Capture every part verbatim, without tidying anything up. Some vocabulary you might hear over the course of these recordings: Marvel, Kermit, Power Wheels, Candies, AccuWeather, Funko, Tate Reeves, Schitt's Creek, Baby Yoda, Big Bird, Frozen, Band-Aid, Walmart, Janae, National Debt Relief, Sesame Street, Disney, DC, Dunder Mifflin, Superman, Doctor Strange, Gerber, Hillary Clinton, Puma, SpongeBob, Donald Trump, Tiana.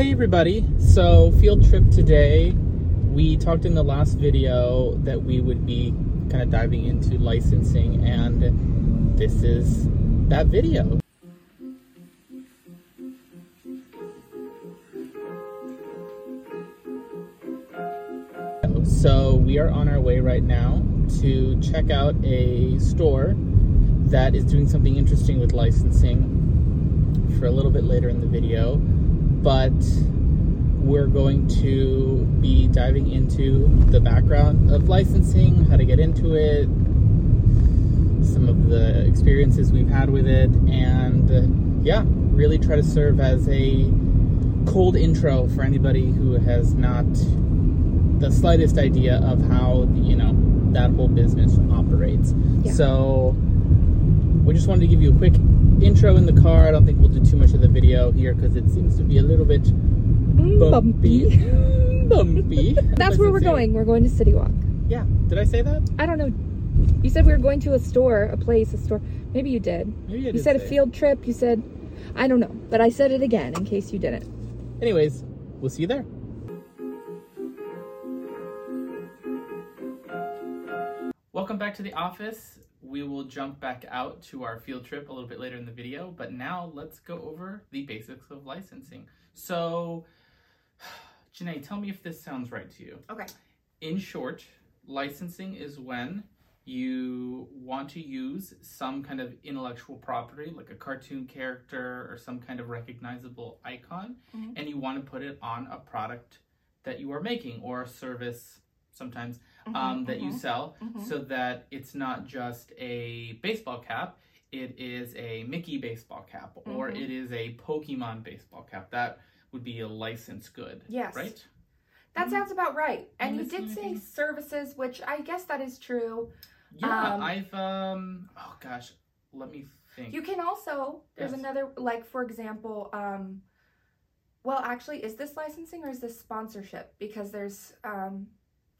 Hey everybody, so field trip today. We talked in the last video that we would be kind of diving into licensing, and this is that video. So we are on our way right now to check out a store that is doing something interesting with licensing for a little bit later in the video. But we're going to be diving into the background of licensing, how to get into it, some of the experiences we've had with it, and yeah, really try to serve as a cold intro for anybody who has not the slightest idea of how, you know, that whole business operates. Yeah. So we just wanted to give you a quick intro in the car. I don't think we'll do too much of the video here because it seems to be a little bit bumpy. Bumpy. bumpy. That's where we're going. We're going to City Walk. Yeah. Did I say that? I don't know. You said we were going to a store, a place, a store. Maybe you did. Maybe I did. You said a field trip. You said, I don't know. But I said it again in case you didn't. Anyways, we'll see you there. Welcome back to the office. We will jump back out to our field trip a little bit later in the video, but now let's go over the basics of licensing. So, Janae, tell me if this sounds right to you. Okay. In short, licensing is when you want to use some kind of intellectual property, like a cartoon character or some kind of recognizable icon, mm-hmm. and you want to put it on a product that you are making or a service sometimes. Mm-hmm, um, that mm-hmm. you sell mm-hmm. so that it's not just a baseball cap, it is a Mickey baseball cap mm-hmm. or it is a Pokemon baseball cap. That would be a licensed good. Yes. Right? That mm-hmm. sounds about right. And you did say services, which I guess that is true. Yeah, um, I've, um, oh gosh, let me think. You can also, there's yes. another, like for example, um, well actually, is this licensing or is this sponsorship? Because there's, um,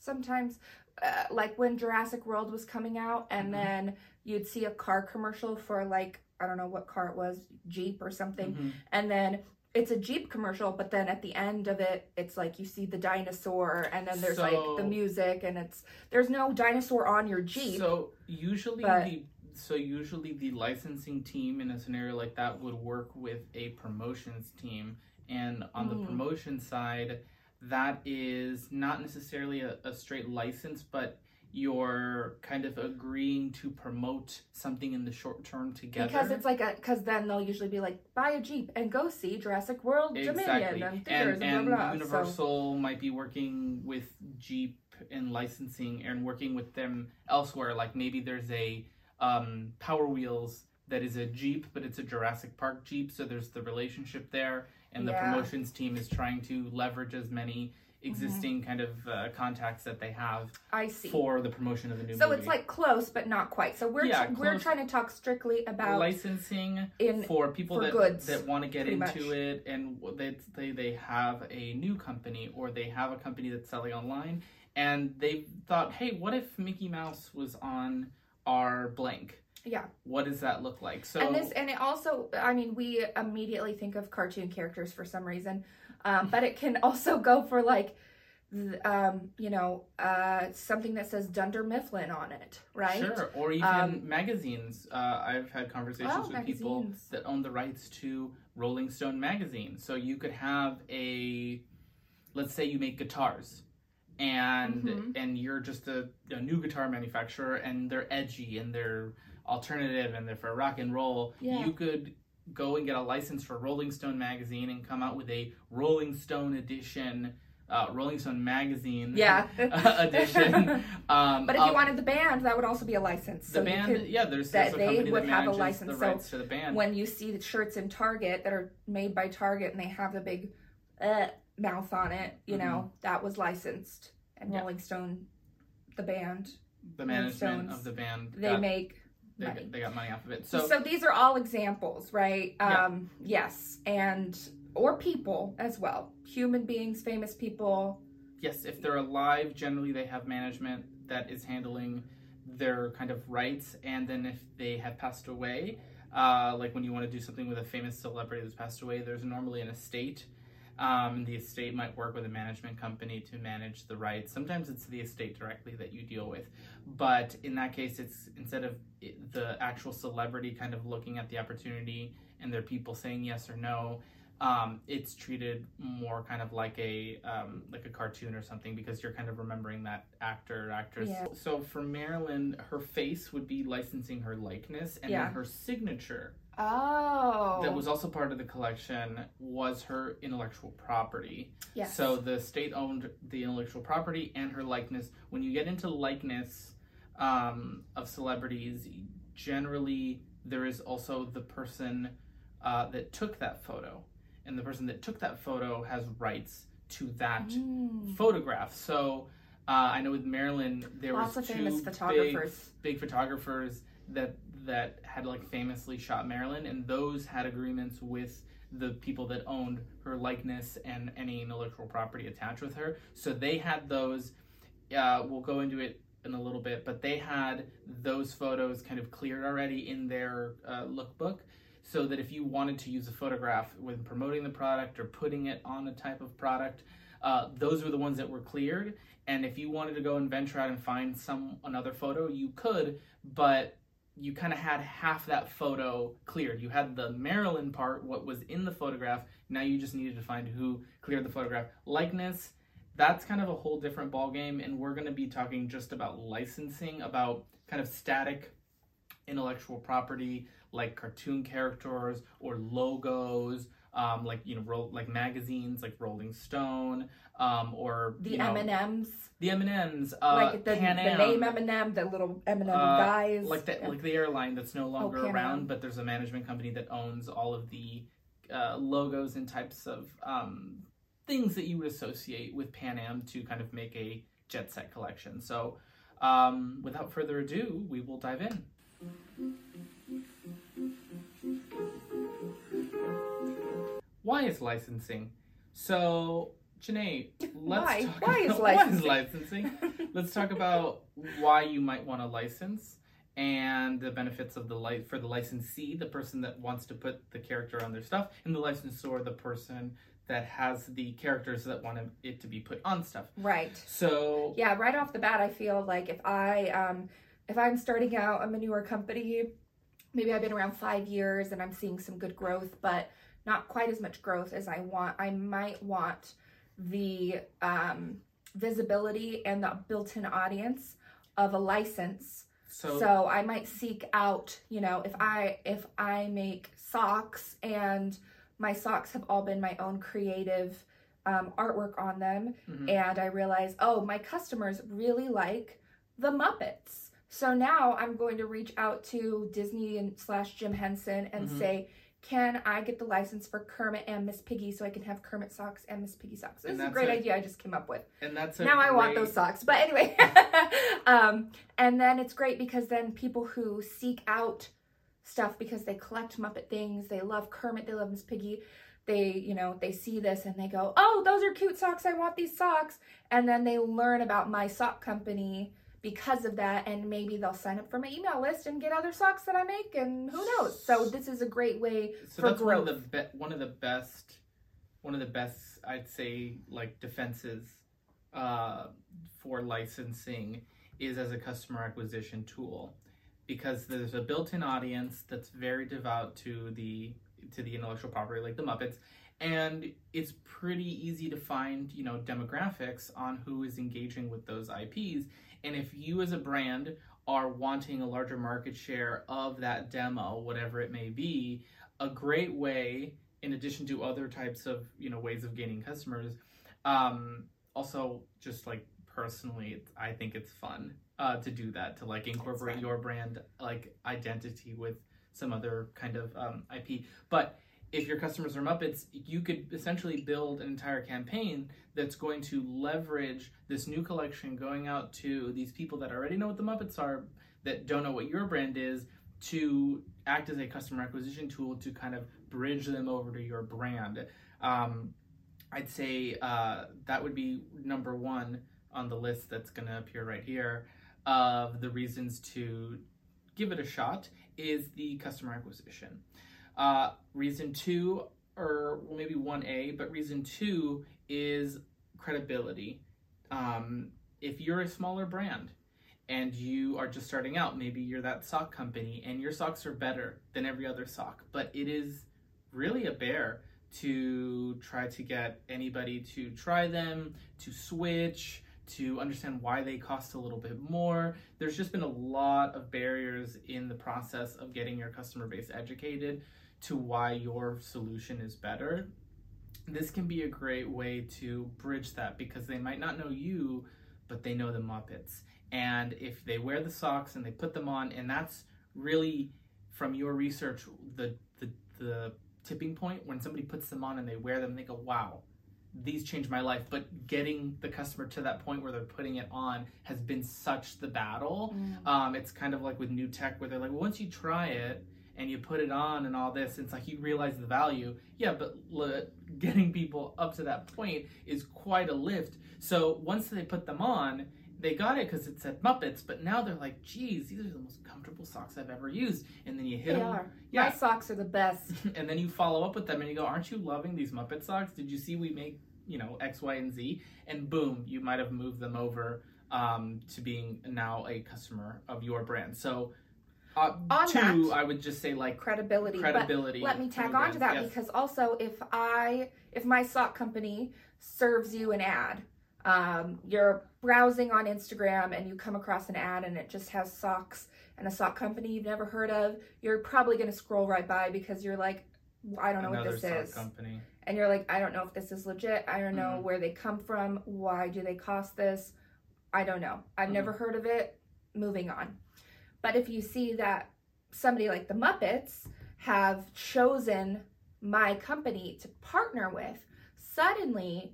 sometimes, uh, like when Jurassic World was coming out, and mm-hmm. then you'd see a car commercial for like, I don't know what car it was, Jeep or something. Mm-hmm. And then it's a Jeep commercial, but then at the end of it, it's like you see the dinosaur, and then there's so, like the music, and it's, there's no dinosaur on your Jeep. So usually but, the so usually the licensing team in a scenario like that would work with a promotions team, and on mm. the promotion side, that is not necessarily a, a straight license, but you're kind of agreeing to promote something in the short term together. Because it's like a, because then they'll usually be like, buy a Jeep and go see Jurassic World exactly. Dominion and theaters and, and, and blah, blah, blah. Universal so. might be working with Jeep and licensing and working with them elsewhere. Like maybe there's a um, Power Wheels that is a Jeep, but it's a Jurassic Park Jeep, so there's the relationship there. And the yeah. promotions team is trying to leverage as many existing mm-hmm. kind of uh, contacts that they have I see. for the promotion of the new so movie. So it's like close, but not quite. So we're yeah, tr- we're trying to talk strictly about licensing in, for people for that goods, that want to get into much. it, and they, they they have a new company or they have a company that's selling online, and they thought, hey, what if Mickey Mouse was on our blank? Yeah. What does that look like? So and this, and it also, I mean, we immediately think of cartoon characters for some reason, um, but it can also go for like, um, you know, uh, something that says Dunder Mifflin on it, right? Sure. Or even um, magazines. Uh, I've had conversations oh, with magazines. people that own the rights to Rolling Stone magazine. So you could have a, let's say you make guitars. And mm-hmm. and you're just a, a new guitar manufacturer, and they're edgy and they're alternative and they're for rock and roll. Yeah. You could go and get a license for Rolling Stone magazine and come out with a Rolling Stone edition, uh, Rolling Stone magazine yeah. edition. Um, but if you wanted the band, that would also be a license. The so band, could, yeah, there's, there's that a company that they would have a license. The rights so to the band. When you see the shirts in Target that are made by Target and they have the big. Uh, mouth on it, you mm-hmm. know, that was licensed. And yeah. Rolling Stone, the band, the management Stones, of the band, they got, make they, money. They got money off of it. So, so these are all examples, right? Yeah. Um, yes, and or people as well, human beings, famous people. Yes, if they're alive, generally they have management that is handling their kind of rights, and then if they have passed away, uh, like when you want to do something with a famous celebrity that's passed away, there's normally an estate. Um, the estate might work with a management company to manage the rights. Sometimes it's the estate directly that you deal with. But in that case, it's instead of the actual celebrity kind of looking at the opportunity and their people saying yes or no, um, it's treated more kind of like a um, like a cartoon or something, because you're kind of remembering that actor or actress. Yeah. So for Marilyn, her face would be licensing her likeness, and yeah. then her signature. Oh. That was also part of the collection was her intellectual property. Yes. So the state owned the intellectual property and her likeness. When you get into likeness um, of celebrities, generally there is also the person uh, that took that photo. And the person that took that photo has rights to that mm. photograph. So uh, I know with Marilyn, there was two famous photographers. Big, big photographers that... that had like famously shot Marilyn, and those had agreements with the people that owned her likeness and any intellectual property attached with her. So they had those, uh, we'll go into it in a little bit, but they had those photos kind of cleared already in their uh, lookbook, so that if you wanted to use a photograph when promoting the product or putting it on a type of product, uh, those were the ones that were cleared. And if you wanted to go and venture out and find some another photo, you could, but you kind of had half that photo cleared. You had the Marilyn part, what was in the photograph. Now you just needed to find who cleared the photograph. Likeness, that's kind of a whole different ballgame, and we're going to be talking just about licensing, about kind of static intellectual property, like cartoon characters or logos, um, like, you know, ro- like magazines, like Rolling Stone, um, or the M and Ms. The M and Ms, uh, like the, Pan Am, the name M and M, the little M and M uh, guys, like the, yeah. like the airline that's no longer oh, around, but there's a management company that owns all of the uh, logos and types of um, things that you would associate with Pan Am to kind of make a jet set collection. So, um, without further ado, we will dive in. Why is licensing? So, Janae, let's why? talk why about is licensing? Why is licensing? Let's talk about why you might want to license and the benefits of the li- for the licensee, the person that wants to put the character on their stuff, and the licensor, the person that has the characters that want it to be put on stuff. Right. So yeah, right off the bat, I feel like if I um if I'm starting out a manure company, maybe I've been around five years and I'm seeing some good growth, but not quite as much growth as I want. I might want the um, visibility and the built-in audience of a license. So, so I might seek out, you know, if I if I make socks and my socks have all been my own creative um, artwork on them, mm-hmm. and I realize, oh, my customers really like the Muppets. So now I'm going to reach out to Disney and slash Jim Henson and mm-hmm. say, can I get the license for Kermit and Miss Piggy so I can have Kermit socks and Miss Piggy socks? This is a great a, idea I just came up with. And that's a Now great... I want those socks. But anyway. um, and then it's great because then people who seek out stuff because they collect Muppet things, they love Kermit, they love Miss Piggy, they, you know, they see this and they go, oh, those are cute socks. I want these socks. And then they learn about my sock company because of that, and maybe they'll sign up for my email list and get other socks that I make, and who knows. So this is a great way so for that's growth. One of the be- one of the best one of the best I'd say like defenses uh, for licensing is as a customer acquisition tool, because there's a built-in audience that's very devout to the to the intellectual property, like the Muppets. And it's pretty easy to find, you know, demographics on who is engaging with those I Ps. And if you as a brand are wanting a larger market share of that demo, whatever it may be, a great way, in addition to other types of, you know, ways of gaining customers, um, also just like personally, it's, I think it's fun uh, to do that, to like incorporate your brand like identity with some other kind of um, I P. But if your customers are Muppets, you could essentially build an entire campaign that's going to leverage this new collection going out to these people that already know what the Muppets are, that don't know what your brand is, to act as a customer acquisition tool to kind of bridge them over to your brand. Um, I'd say uh, that would be number one on the list that's going to appear right here of the reasons to give it a shot is the customer acquisition. Uh, reason two or well, maybe one A, but reason two is credibility. Um, if you're a smaller brand and you are just starting out, maybe you're that sock company and your socks are better than every other sock, but it is really a bear to try to get anybody to try them, to switch, to understand why they cost a little bit more. There's just been a lot of barriers in the process of getting your customer base educated to why your solution is better. This can be a great way to bridge that, because they might not know you, but they know the Muppets. And if they wear the socks and they put them on, and that's really, from your research, the the, the tipping point when somebody puts them on and they wear them, they go, wow, these changed my life. But getting the customer to that point where they're putting it on has been such the battle. Mm. Um, it's kind of like with new tech where they're like, well, once you try it and you put it on and all this, it's like you realize the value. Yeah, but le- getting people up to that point is quite a lift. So once they put them on, they got it because it said Muppets, but now they're like, geez, these are the most comfortable socks I've ever used. And then you hit they them. Are. Yeah. My socks are the best. And then you follow up with them and you go, aren't you loving these Muppet socks? Did you see we make, you know, X, Y, and Z? And boom, you might have moved them over um, to being now a customer of your brand. So uh, on two, that, I would just say like credibility. Credibility. Let me tag on to that, yes. Because also if I, if my sock company serves you an ad, Um, you're browsing on Instagram and you come across an ad and it just has socks and a sock company you've never heard of, you're probably going to scroll right by because you're like, I don't know Another what this sock is. Company. And you're like, I don't know if this is legit. I don't know mm-hmm. where they come from. Why do they cost this? I don't know. I've mm-hmm. never heard of it. Moving on. But if you see that somebody like the Muppets have chosen my company to partner with, suddenly,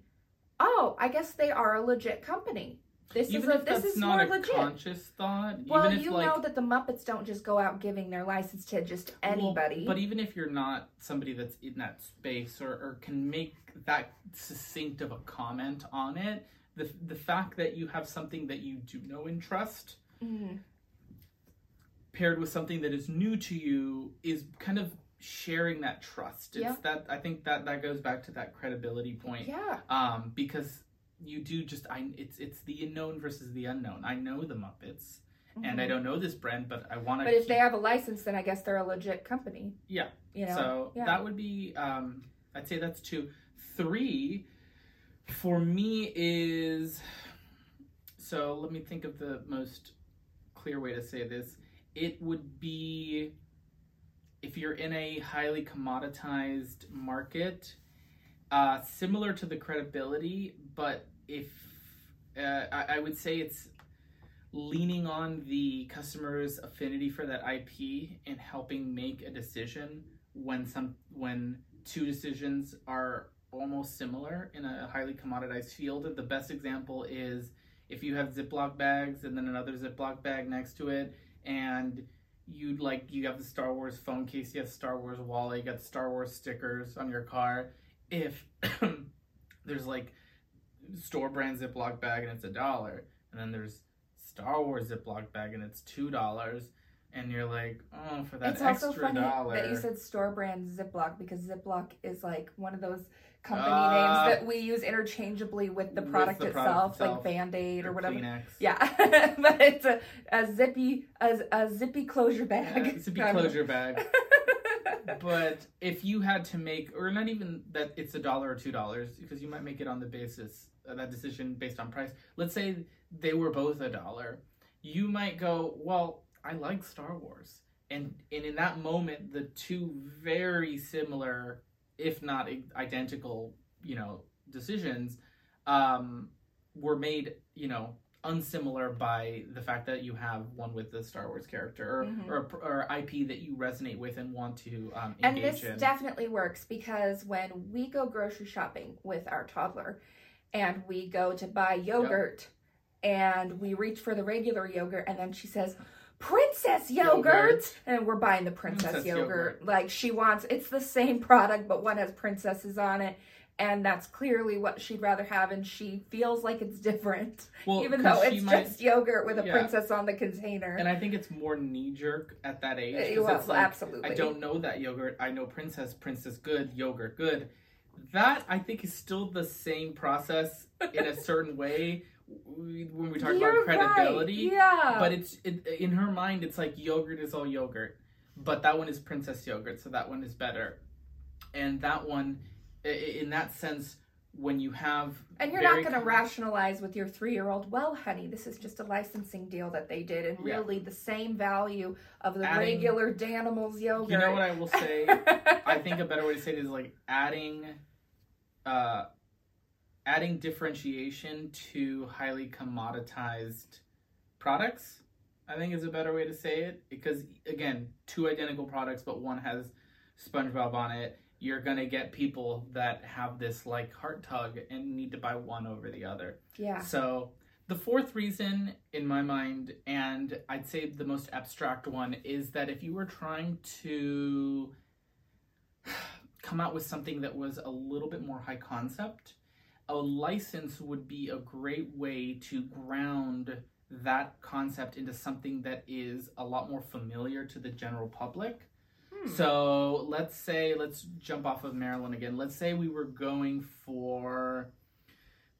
oh, I guess they are a legit company. This even is a, if this is not more a legit conscious thought. Well, even if, you like, know that the Muppets don't just go out giving their license to just anybody. Well, but even if you're not somebody that's in that space or, or can make that succinct of a comment on it, the the fact that you have something that you do know and trust, mm-hmm. paired with something that is new to you, is kind of sharing that trust. It's yeah. that I think that that goes back to that credibility point. Yeah. Um, because you do just I it's it's the known versus the unknown. I know the Muppets, mm-hmm. and I don't know this brand, but I want to. But if keep... they have a license, then I guess they're a legit company. Yeah. You know. So yeah. that would be. Um, I'd say that's two. Three, for me is. So let me think of the most clear way to say this. It would be, if you're in a highly commoditized market, uh, similar to the credibility, but if uh, I, I would say it's leaning on the customer's affinity for that I P and helping make a decision when some when two decisions are almost similar in a highly commoditized field. The best example is if you have Ziploc bags and then another Ziploc bag next to it, and You'd like, you have the Star Wars phone case, you have Star Wars wallet, you got Star Wars stickers on your car. If there's like store brand Ziploc bag and it's a dollar, and then there's Star Wars Ziploc bag and it's two dollars, and you're like, oh, for that it's extra also funny dollar. That you said store brand Ziploc, because Ziploc is like one of those company uh, names that we use interchangeably with the product, with the itself, product itself, like Band-Aid or, or whatever. Kleenex. Yeah, but it's a, a zippy a, a zippy closure bag. Yeah, zippy closure bag. But if you had to make, or not even that it's a dollar or two dollars, because you might make it on the basis of that decision based on price. Let's say they were both a dollar. You might go, well, I like Star Wars. And, and in that moment, the two very similar, if not identical, you know, decisions um, were made, you know, unsimilar by the fact that you have one with the Star Wars character or, mm-hmm. or, or I P that you resonate with and want to um, engage and this in. This definitely works, because when we go grocery shopping with our toddler and we go to buy yogurt, yep. and we reach for the regular yogurt, and then she says, Princess yogurt. yogurt and we're buying the princess, princess yogurt. yogurt like she wants. It's the same product, but one has princesses on it, and that's clearly what she'd rather have, and she feels like it's different, well, even though it's might, just yogurt with a yeah. princess on the container. And I think it's more knee-jerk at that age. It, well, it's like, absolutely. I don't know that yogurt. I know princess, princess good, yogurt good. That, I think, is still the same process in a certain way when we talk You're about credibility. Right. Yeah. But it's it, in her mind, it's like yogurt is all yogurt, but that one is princess yogurt, so that one is better. And that one... in that sense, when you have... And you're not going to rationalize with your three-year-old, well, honey, this is just a licensing deal that they did, and yeah. really the same value of the adding, regular Danimals yogurt. You know what I will say? I think a better way to say it is like adding, uh, adding differentiation to highly commoditized products, I think is a better way to say it. Because, again, two identical products, but one has SpongeBob on it. You're going to get people that have this like heart tug and need to buy one over the other. Yeah. So the fourth reason in my mind, and I'd say the most abstract one, is that if you were trying to come out with something that was a little bit more high concept, a license would be a great way to ground that concept into something that is a lot more familiar to the general public. So let's say, let's jump off of Marilyn again. Let's say we were going for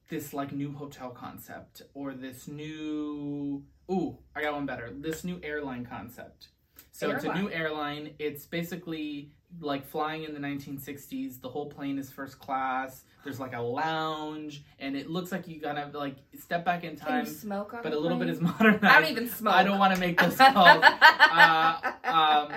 this like new hotel concept or this new, ooh, I got one better. This new airline concept. So airline. It's a new airline. It's basically like flying in the nineteen sixties. The whole plane is first class. There's like a lounge and it looks like you gotta like step back in time. Can you smoke on but a little plane? Bit is modernized. I don't even smoke. I don't want to make those calls. uh, um,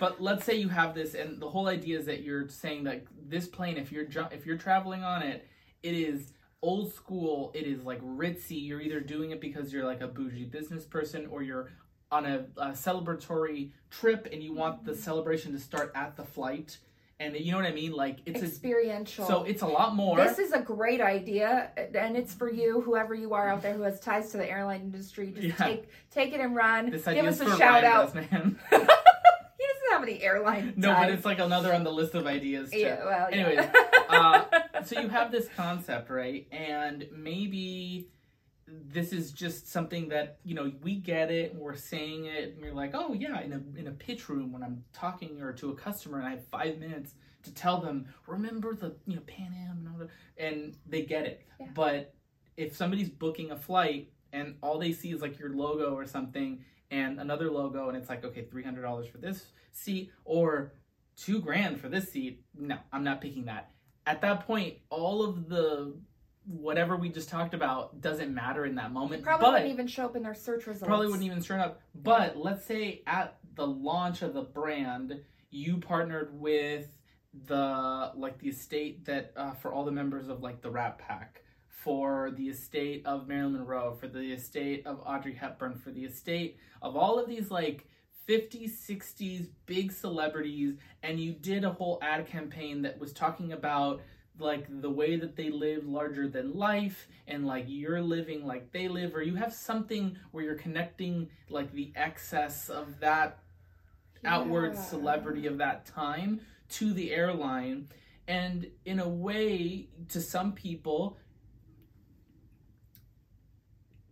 but let's say you have this, and the whole idea is that you're saying that this plane, if you're ju- if you're traveling on it, it is old school. It is like ritzy. You're either doing it because you're like a bougie business person or you're on a, a celebratory trip and you want the celebration to start at the flight. And you know what I mean? Like it's experiential. A, so it's a lot more. This is a great idea, and it's for you, whoever you are out there who has ties to the airline industry. Just yeah. take take it and run. This Give us a shout out. Man. He doesn't have any airline ties. No, but it's like another on the list of ideas. Too. Yeah. Well, yeah. Anyways, uh, so you have this concept, right? And maybe this is just something that, you know, we get it, and we're saying it, and you're like, oh yeah, in a in a pitch room when I'm talking or to a customer and I have five minutes to tell them, remember the, you know, Pan Am and all that, and they get it. Yeah. But if somebody's booking a flight and all they see is like your logo or something and another logo and it's like, okay, three hundred dollars for this seat or two grand for this seat, no, I'm not picking that. At that point, all of the whatever we just talked about doesn't matter in that moment. Probably but wouldn't even show up in their search results. Probably wouldn't even show up. But yeah. let's say at the launch of the brand, you partnered with the like the estate that uh, for all the members of like the Rat Pack, for the estate of Marilyn Monroe, for the estate of Audrey Hepburn, for the estate of all of these like fifties, sixties big celebrities, and you did a whole ad campaign that was talking about like the way that they live larger than life, and like you're living like they live, or you have something where you're connecting like the excess of that yeah. outward celebrity of that time to the airline. And in a way, to some people,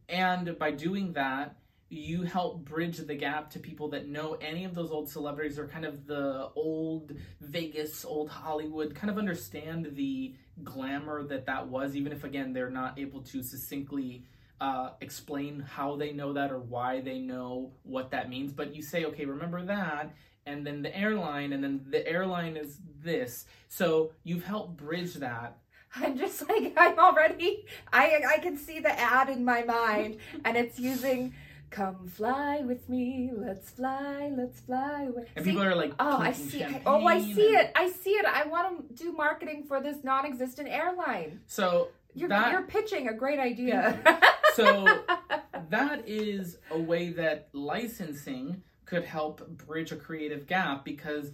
and by doing that, you help bridge the gap to people that know any of those old celebrities or kind of the old Vegas, old Hollywood, kind of understand the glamour that that was, even if, again, they're not able to succinctly uh, explain how they know that or why they know what that means. But you say, okay, remember that, and then the airline, and then the airline is this. So you've helped bridge that. I'm just like, I'm already, I, I can see the ad in my mind, and it's using... Come fly with me, let's fly, let's fly away. And see, people are like, oh, I see it. Oh, I see and... it. I see it. I want to do marketing for this non-existent airline. So you're, that... you're pitching a great idea. So that is a way that licensing could help bridge a creative gap, because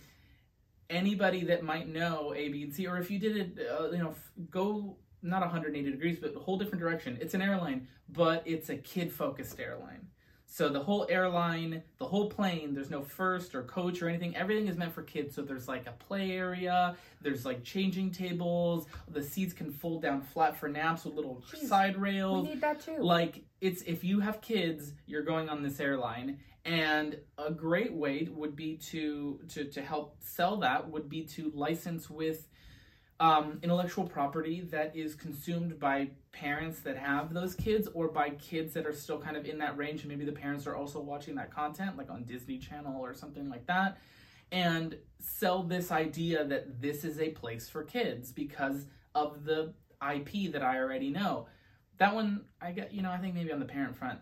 anybody that might know A, B, and C, or if you did it, uh, you know, go not one hundred eighty degrees, but a whole different direction. It's an airline, but it's a kid-focused airline. So the whole airline, the whole plane, there's no first or coach or anything. Everything is meant for kids. So there's like a play area. There's like changing tables. The seats can fold down flat for naps with little Jeez, side rails. We need that too. Like, it's, if you have kids, you're going on this airline. And a great way would be to, to, to help sell that would be to license with um, intellectual property that is consumed by parents that have those kids, or by kids that are still kind of in that range, and maybe the parents are also watching that content, like on Disney Channel or something like that, and sell this idea that this is a place for kids because of the I P that I already know. That one, I get, you know, I think maybe on the parent front,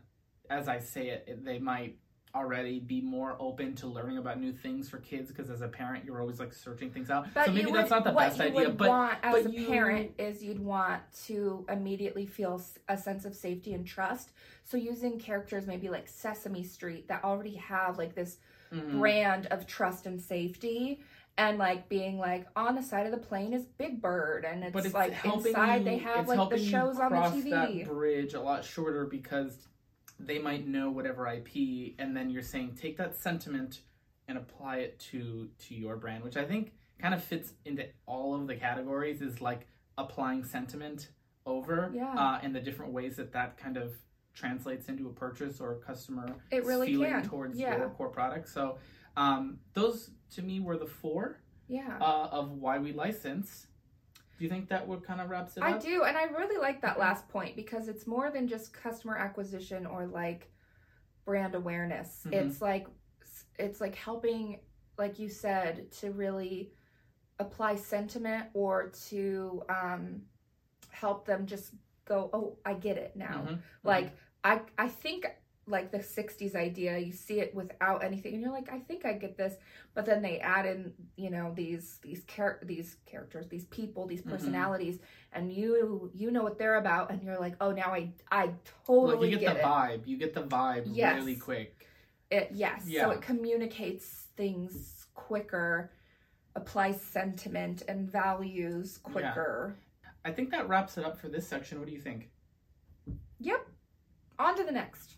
as I say it, they might already be more open to learning about new things for kids, because as a parent you're always like searching things out, but so maybe would, that's not the best idea. What you would but, want but as a you... parent is you'd want to immediately feel a sense of safety and trust, so using characters maybe like Sesame Street that already have like this mm-hmm. brand of trust and safety, and like being like on the side of the plane is Big Bird, and it's, but it's like inside you, they have like the shows on the T V. That bridge a lot shorter because they might know whatever I P, and then you're saying take that sentiment and apply it to to your brand, which I think kind of fits into all of the categories, is like applying sentiment over yeah. uh, and the different ways that that kind of translates into a purchase or a customer it really feeling can. towards yeah. your core product. So um, those to me were the four yeah. uh, of why we license. Do you think that would kind of wraps it I up? I do, and I really like that last point because it's more than just customer acquisition or like brand awareness. Mm-hmm. It's like it's like helping, like you said, to really apply sentiment or to um, help them just go, oh, I get it now. Mm-hmm. Like mm-hmm. I, I think like the sixties idea, you see it without anything, and you're like, I think I get this, but then they add in, you know, these these char- these characters, these people, these personalities, mm-hmm. and you you know what they're about, and you're like, oh, now I I totally like you get, get the it. vibe. You get the vibe yes. really quick. It yes, yeah. so it communicates things quicker, applies sentiment and values quicker. Yeah. I think that wraps it up for this section. What do you think? Yep. On to the next.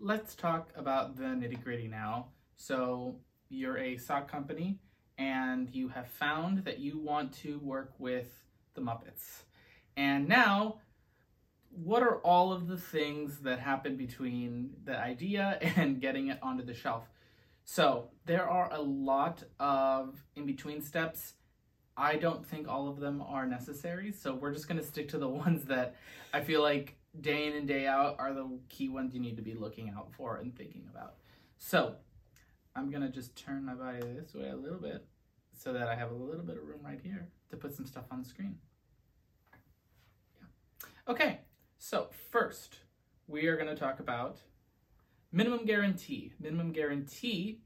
Let's talk about the nitty-gritty now. So you're a sock company and you have found that you want to work with the Muppets. And now, what are all of the things that happen between the idea and getting it onto the shelf? So there are a lot of in-between steps. I don't think all of them are necessary, so we're just going to stick to the ones that I feel like day in and day out are the key ones you need to be looking out for and thinking about. So I'm going to just turn my body this way a little bit so that I have a little bit of room right here to put some stuff on the screen. Yeah. Okay, so first we are going to talk about minimum guarantee. Minimum guarantee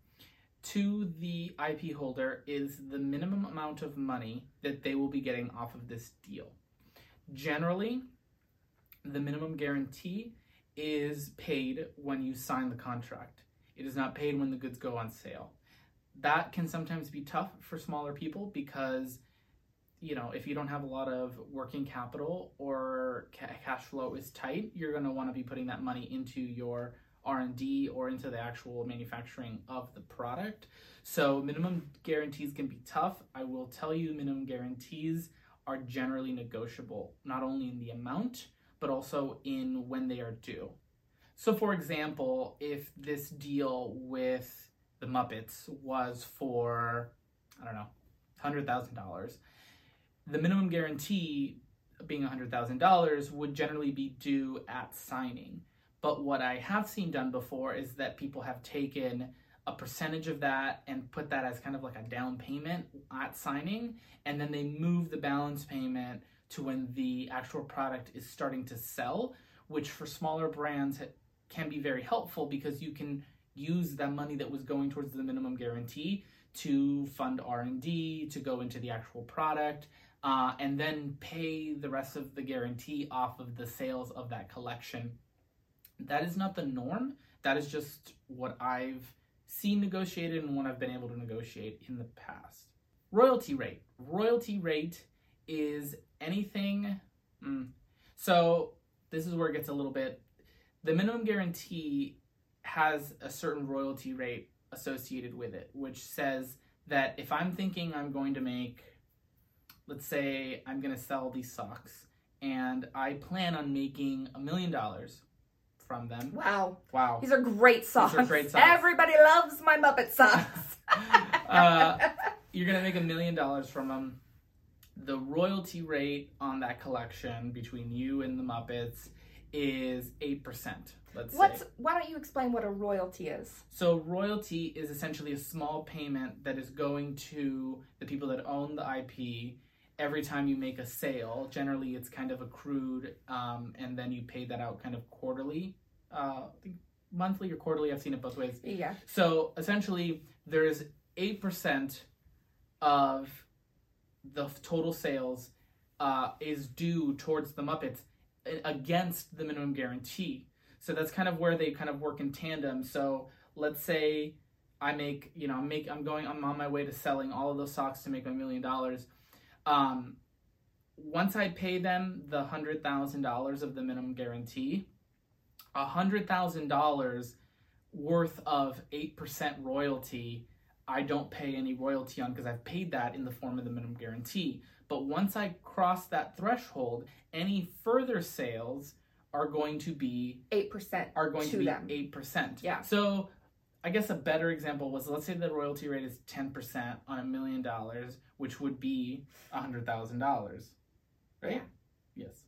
to the I P holder is the minimum amount of money that they will be getting off of this deal. Generally, the minimum guarantee is paid when you sign the contract. It is not paid when the goods go on sale. That can sometimes be tough for smaller people because, you know, if you don't have a lot of working capital or ca- cash flow is tight, you're going to want to be putting that money into your R and D or into the actual manufacturing of the product. So minimum guarantees can be tough. I will tell you, minimum guarantees are generally negotiable, not only in the amount, but also in when they are due. So for example, if this deal with the Muppets was for, I don't know, one hundred thousand dollars, the minimum guarantee being one hundred thousand dollars would generally be due at signing. But what I have seen done before is that people have taken a percentage of that and put that as kind of like a down payment at signing, and then they move the balance payment to when the actual product is starting to sell, which for smaller brands can be very helpful because you can use that money that was going towards the minimum guarantee to fund R and D, to go into the actual product, uh, and then pay the rest of the guarantee off of the sales of that collection. That is not the norm. That is just what I've seen negotiated and what I've been able to negotiate in the past. Royalty rate. Royalty rate is anything... Mm. So this is where it gets a little bit... The minimum guarantee has a certain royalty rate associated with it, which says that if I'm thinking I'm going to make... Let's say I'm going to sell these socks, and I plan on making a million dollars from them. Wow. Wow. These are great socks. These are great socks. Everybody loves my Muppet socks. uh, you're going to make a million dollars from them. The royalty rate on that collection between you and the Muppets is eight percent, let's What's, say. Why don't you explain what a royalty is? So royalty is essentially a small payment that is going to the people that own the I P every time you make a sale. Generally, it's kind of accrued, um, and then you pay that out kind of quarterly, uh, I think monthly or quarterly. I've seen it both ways. Yeah. So essentially, there is eight percent of the total sales uh, is due towards the Muppets against the minimum guarantee. So that's kind of where they kind of work in tandem. So let's say I make, you know, make I'm going, I'm on my way to selling all of those socks to make a million dollars. Um, once I pay them the one hundred thousand dollars of the minimum guarantee, one hundred thousand dollars worth of eight percent royalty, I don't pay any royalty on because I've paid that in the form of the minimum guarantee. But once I cross that threshold, any further sales are going to be eight percent are going to, to be them. eight percent. Yeah. So I guess a better example was, let's say the royalty rate is ten percent on a million dollars, which would be one hundred thousand dollars, right? Yeah. Yes.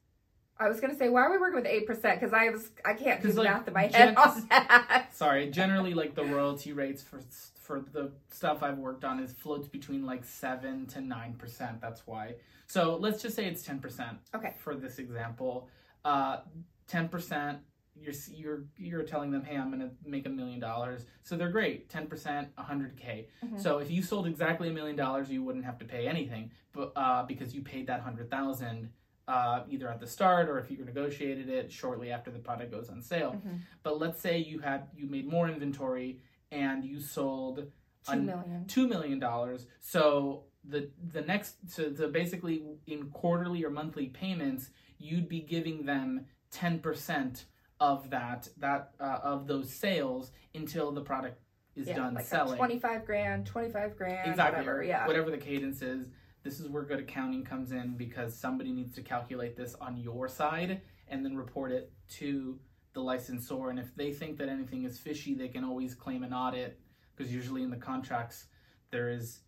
I was going to say, why are we working with eight percent? Because I was I can't do like, math in my head gen- on that. Sorry. Generally, like the royalty rates for for the stuff I've worked on is floats between like seven to nine percent. That's why. So let's just say it's ten percent. Okay. For this example, uh, ten percent. You're you're you're telling them, hey, I'm gonna make a million dollars, so they're great. Ten percent, a hundred k. So if you sold exactly a million dollars, you wouldn't have to pay anything, but uh, because you paid that hundred thousand uh, either at the start or if you negotiated it shortly after the product goes on sale. Mm-hmm. But let's say you had you made more inventory and you sold two an, million two million dollars. So the the next so, so basically in quarterly or monthly payments, you'd be giving them ten percent. Of that, that uh, of those sales until the product is yeah, done like selling. twenty-five grand, twenty-five grand, exactly. Whatever, yeah. Whatever the cadence is, this is where good accounting comes in because somebody needs to calculate this on your side and then report it to the licensor. And if they think that anything is fishy, they can always claim an audit because usually in the contracts there is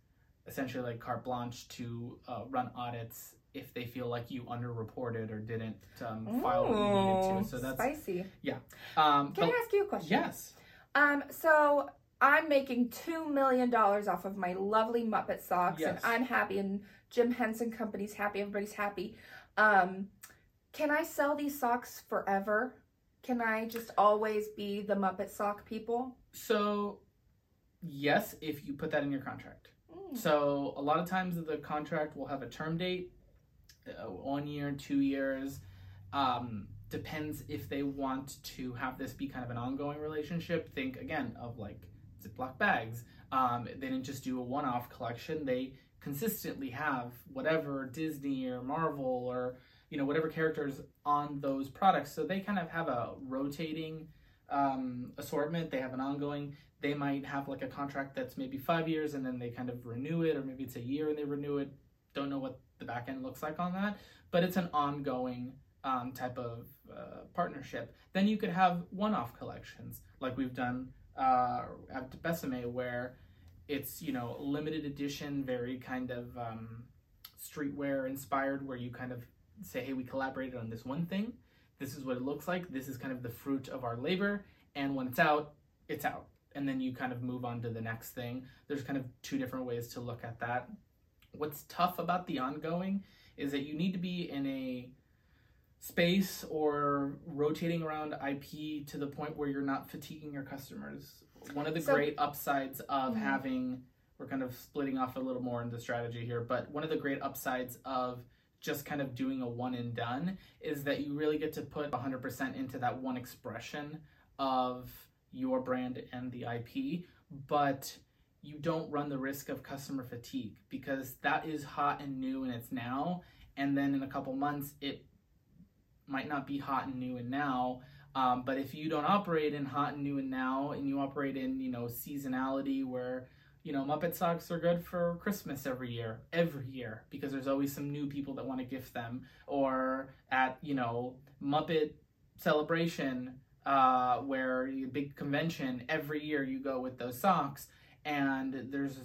essentially like carte blanche to uh, run audits if they feel like you underreported or didn't um, Ooh, file what you needed to. So that's spicy. Yeah. Um, Can but, I ask you a question? Yes. Um, so I'm making two million dollars off of my lovely Muppet socks, yes. And I'm happy, and Jim Henson Company's happy, everybody's happy. Um, can I sell these socks forever? Can I just always be the Muppet sock people? So, yes, if you put that in your contract. Mm. So a lot of times the contract will have a term date, one year, two years, um, depends if they want to have this be kind of an ongoing relationship. Think again of like Ziploc bags. Um, they didn't just do a one-off collection. They consistently have whatever Disney or Marvel or, you know, whatever characters on those products. So they kind of have a rotating um, assortment. They have an ongoing, they might have like a contract that's maybe five years and then they kind of renew it, or maybe it's a year and they renew it. Don't know what the back end looks like on that, but it's an ongoing um, type of uh, partnership. Then you could have one-off collections like we've done uh, at Besame, where it's, you know, limited edition, very kind of um, streetwear inspired, where you kind of say, hey, we collaborated on this one thing. This is what it looks like. This is kind of the fruit of our labor. And when it's out, it's out. And then you kind of move on to the next thing. There's kind of two different ways to look at that. What's tough about the ongoing is that you need to be in a space or rotating around I P to the point where you're not fatiguing your customers. One of the so, great upsides of mm-hmm. having, we're kind of splitting off a little more into strategy here, but one of the great upsides of just kind of doing a one and done is that you really get to put one hundred percent into that one expression of your brand and the I P, but you don't run the risk of customer fatigue because that is hot and new and it's now, and then in a couple months it might not be hot and new and now. Um, but if you don't operate in hot and new and now, and you operate in, you know, seasonality where, you know, Muppet socks are good for Christmas every year, every year, because there's always some new people that want to gift them, or at, you know, Muppet celebration, uh, where a big convention every year you go with those socks, and there's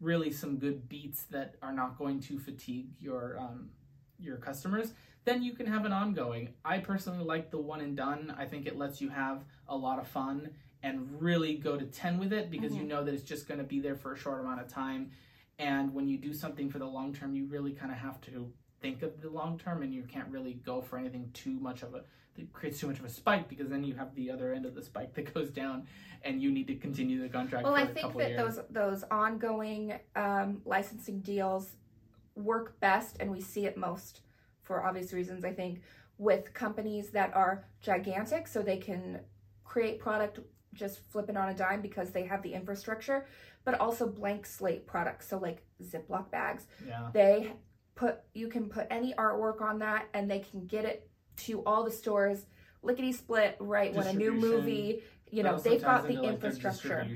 really some good beats that are not going to fatigue your, um, your customers, then you can have an ongoing. I personally like the one and done. I think it lets you have a lot of fun and really go to ten with it, because mm-hmm. you know that it's just going to be there for a short amount of time. And when you do something for the long term, you really kind of have to think of the long term, and you can't really go for anything too much of a, that creates too much of a spike, because then you have the other end of the spike that goes down and you need to continue the contract well, for I a couple Well, I think that years. those those ongoing um, licensing deals work best, and we see it most, for obvious reasons, I think, with companies that are gigantic, so they can create product just flipping on a dime because they have the infrastructure, but also blank slate products, so like Ziploc bags. Yeah. They put, you can put any artwork on that, and they can get it to all the stores lickety split right when a new movie, you know, they've got the infrastructure.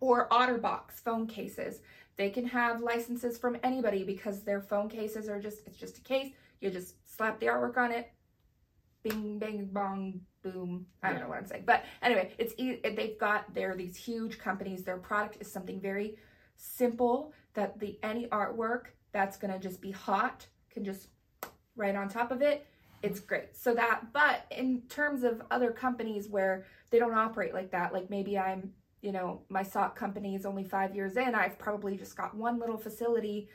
Or OtterBox phone cases. They can have licenses from anybody because their phone cases are just, it's just a case. You just slap the artwork on it. Bing, bang, bong, boom. I don't yeah. know what I'm saying. But anyway, it's e- they've got, they're these huge companies. Their product is something very simple that the any artwork that's going to just be hot can just right on top of it. It's great. So that, but in terms of other companies where they don't operate like that, like maybe I'm, you know, my sock company is only five years in. I've probably just got one little facility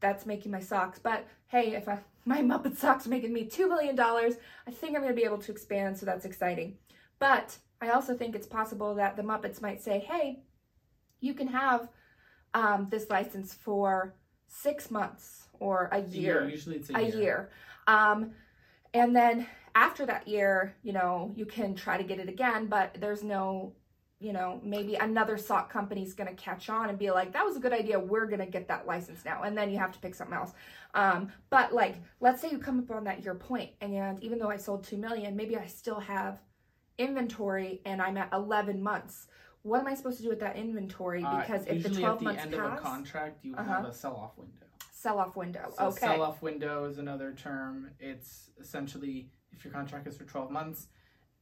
that's making my socks. But hey, if I, my Muppet socks are making me two million dollars, I think I'm going to be able to expand. So that's exciting. But I also think it's possible that the Muppets might say, hey, you can have um, this license for six months or a year. Yeah, usually it's a, a year. year. Um, and then after that year, you know, you can try to get it again, but there's no, you know, maybe another sock company's going to catch on and be like, that was a good idea. We're going to get that license now. And then you have to pick something else. Um, but like, let's say you come up on that year point, and even though I sold two million, maybe I still have inventory and I'm at eleven months. What am I supposed to do with that inventory? Because uh, if the twelve months pass, usually at the end pass, of a contract, you uh-huh. have a sell-off window. Sell-off window. So okay. Sell-off window is another term. It's essentially if your contract is for twelve months,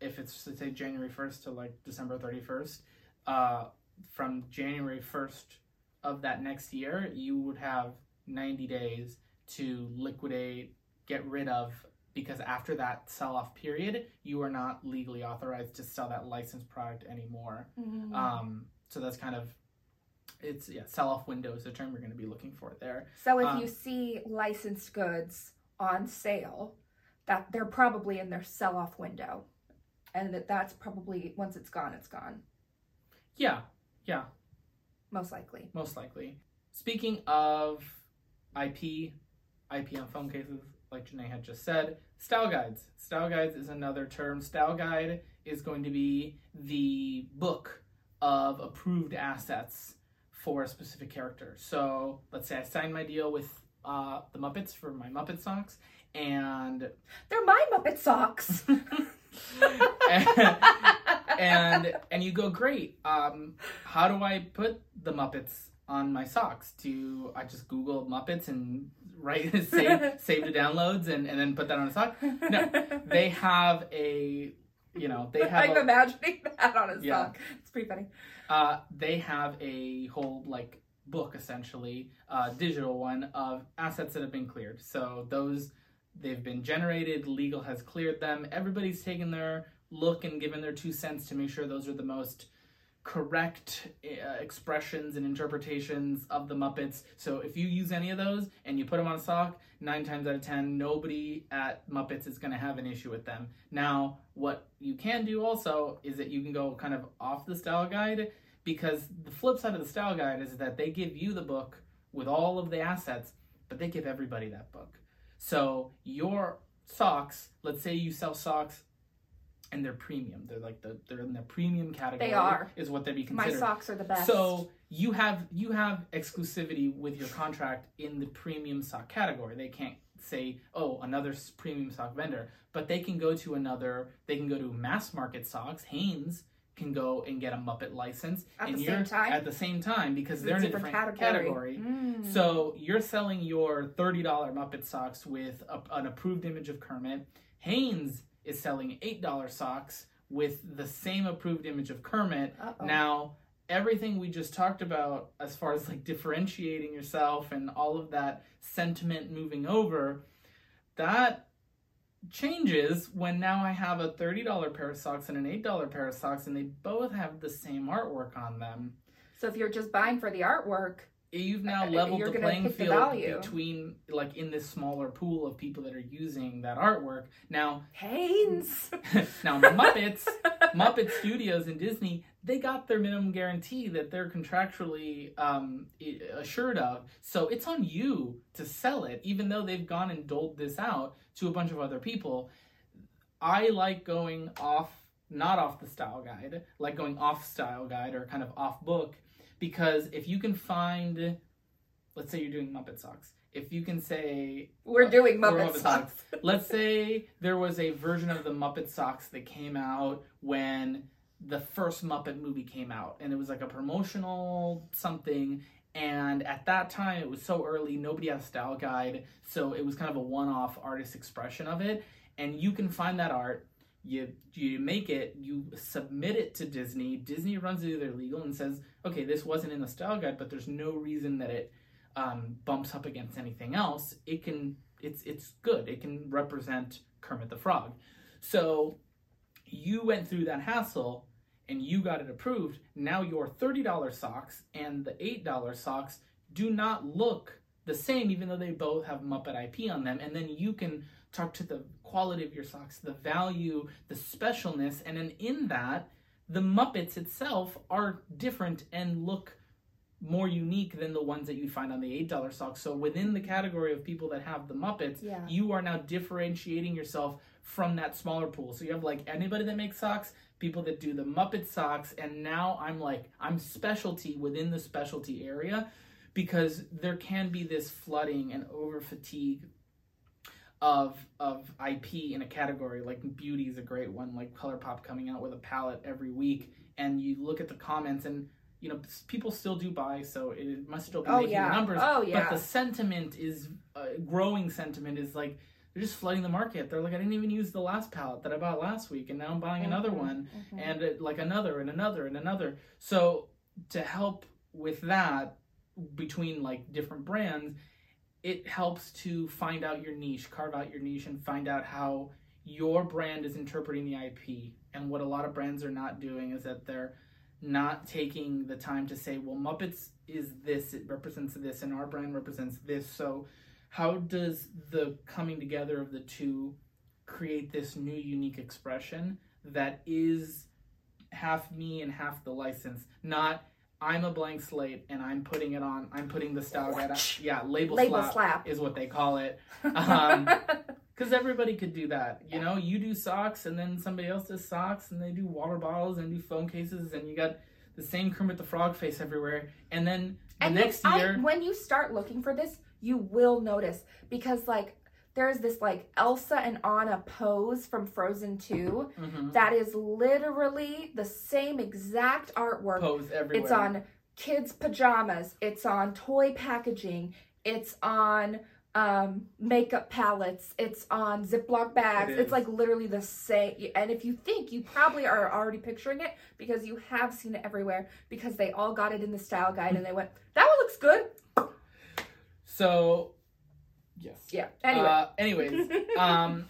if it's, let's say, January first to like December thirty-first, uh, from January first of that next year, you would have ninety days to liquidate, get rid of, because after that sell-off period, you are not legally authorized to sell that licensed product anymore. Mm-hmm. Um, so that's kind of, it's, yeah, sell-off window is the term you're going to be looking for there. So if um, you see licensed goods on sale, that they're probably in their sell-off window. And that that's probably, once it's gone, it's gone. Yeah, yeah. Most likely. Most likely. Speaking of I P, I P on phone cases, like Janae had just said, style guides. Style guides is another term. Style guide is going to be the book of approved assets for a specific character. So let's say I signed my deal with uh, the Muppets for my Muppet socks, and... They're my Muppet socks! and, and and you go, great, um how do I put the Muppets on my socks? Do I just Google Muppets and write save save the downloads and, and then put that on a sock? No, they have a, you know, they have I'm a, imagining that on a yeah. sock. It's pretty funny. Uh they have a whole like book, essentially, uh digital one, of assets that have been cleared. So those, they've been generated, legal has cleared them, everybody's taken their look and given their two cents to make sure those are the most correct uh, expressions and interpretations of the Muppets. So if you use any of those and you put them on a sock, nine times out of ten, nobody at Muppets is going to have an issue with them. Now, what you can do also is that you can go kind of off the style guide, because the flip side of the style guide is that they give you the book with all of the assets, but they give everybody that book. So your socks, let's say you sell socks and they're premium. They're like the they're in the premium category. They are. Is what they'd be considered. My socks are the best. So you have you have exclusivity with your contract in the premium sock category. They can't say, oh, another premium sock vendor, but they can go to another, they can go to mass market socks. Hanes can go and get a Muppet license at and the same time at the same time because they're in a different category. category. Mm. So you're selling your thirty dollar Muppet socks with a, an approved image of Kermit. Hanes is selling eight dollar socks with the same approved image of Kermit. Uh-oh. Now, everything we just talked about as far as like differentiating yourself and all of that sentiment moving over, that changes when now I have a thirty dollar pair of socks and an eight dollar pair of socks and they both have the same artwork on them. So if you're just buying for the artwork, you've now leveled the playing field the between, like, in this smaller pool of people that are using that artwork. Now, Haynes. Now, Muppets, Muppet Studios and Disney, they got their minimum guarantee that they're contractually um, assured of. So it's on you to sell it, even though they've gone and doled this out to a bunch of other people. I like going off, not off the style guide, like going off style guide or kind of off book. Because if you can find, let's say you're doing Muppet socks. If you can say... We're doing Muppet, we're Muppet socks. socks. Let's say there was a version of the Muppet socks that came out when the first Muppet movie came out. And it was like a promotional something. And at that time, it was so early, nobody had a style guide. So it was kind of a one-off artist expression of it. And you can find that art. You you make it, you submit it to Disney. Disney runs it through their legal and says, okay, this wasn't in the style guide, but there's no reason that it um, bumps up against anything else. It can, it's it's good. It can represent Kermit the Frog. So you went through that hassle and you got it approved. Now your thirty dollar socks and the eight dollar socks do not look the same, even though they both have Muppet I P on them. And then you can talk to the quality of your socks, the value, the specialness, and then in that, the Muppets itself are different and look more unique than the ones that you'd find on the eight dollar socks. So within the category of people that have the Muppets, yeah. you are now differentiating yourself from that smaller pool. So you have like anybody that makes socks, people that do the Muppet socks, and now I'm like, I'm specialty within the specialty area because there can be this flooding and over fatigue of of I P in a category. Like beauty is a great one, like ColourPop coming out with a palette every week, and you look at the comments and, you know, people still do buy, so it must still be oh, making yeah. the numbers. Oh, yeah. But the sentiment is, uh, growing sentiment is like, they're just flooding the market. They're like, I didn't even use the last palette that I bought last week, and now I'm buying mm-hmm. another one, mm-hmm. and it, like another and another and another. So to help with that between like different brands, it helps to find out your niche, carve out your niche, and find out how your brand is interpreting the I P. And what a lot of brands are not doing is that they're not taking the time to say, well, Muppets is this, it represents this, and our brand represents this. So how does the coming together of the two create this new unique expression that is half me and half the license? Not... I'm a blank slate, and I'm putting it on. I'm putting the style guide on. Yeah, label, label slap, slap is what they call it. Um, because everybody could do that. You know, you do socks, and then somebody else does socks, and they do water bottles, and do phone cases, and you got the same Kermit the Frog face everywhere. And then the and next then year... I, when you start looking for this, you will notice. Because, like, there's this, like, Elsa and Anna pose from Frozen two mm-hmm. that is literally the same exact artwork. Pose everywhere. It's on kids' pajamas. It's on toy packaging. It's on um, makeup palettes. It's on Ziploc bags. It it's, like, literally the same. And if you think, you probably are already picturing it because you have seen it everywhere because they all got it in the style guide and they went, that one looks good. So... Yes. Yeah. Anyway. Uh, anyways, um,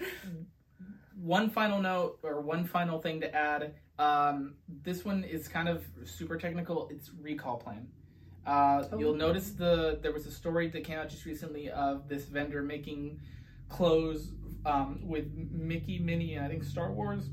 one final note or one final thing to add. Um, this one is kind of super technical. It's recall plan. Uh, oh. You'll notice the there was a story that came out just recently of this vendor making clothes um, with Mickey, Minnie, and I think Star Wars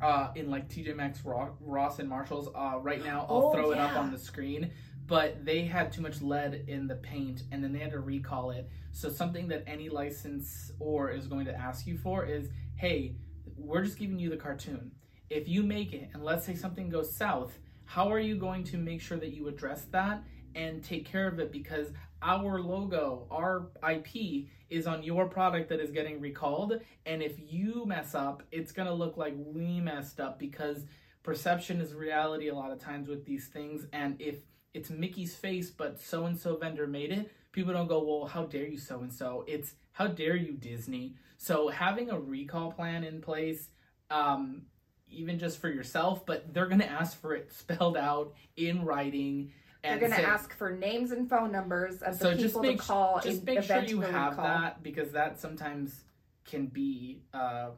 uh, in like T J Maxx, Ross, and Marshalls. Uh, right now, I'll oh, throw yeah. it up on the screen. But they had too much lead in the paint, and then they had to recall it. So something that any licensor is going to ask you for is, hey, we're just giving you the cartoon. If you make it, and let's say something goes south, how are you going to make sure that you address that and take care of it, because our logo, our I P, is on your product that is getting recalled. And if you mess up, it's going to look like we messed up, because perception is reality a lot of times with these things. And if it's Mickey's face, but so-and-so vendor made it, people don't go, well, how dare you so-and-so? It's, how dare you, Disney? So having a recall plan in place, um, even just for yourself, but they're going to ask for it spelled out in writing. They're going to ask for names and phone numbers of the people to call. Just make sure you have that, because that sometimes can be uh,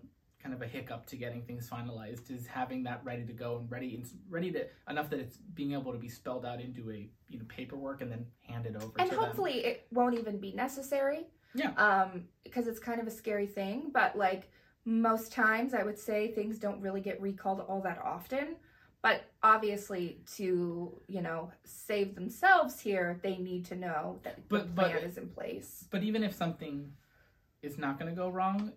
kind of a hiccup to getting things finalized, is having that ready to go and ready and ready to enough that it's being able to be spelled out into a you know paperwork and then handed over. And hopefully it won't even be necessary. Yeah. Um, because it's kind of a scary thing, but like most times, I would say things don't really get recalled all that often. But obviously, to, you know, save themselves here, they need to know that but, the plan but, is in place. But even if something is not going to go wrong,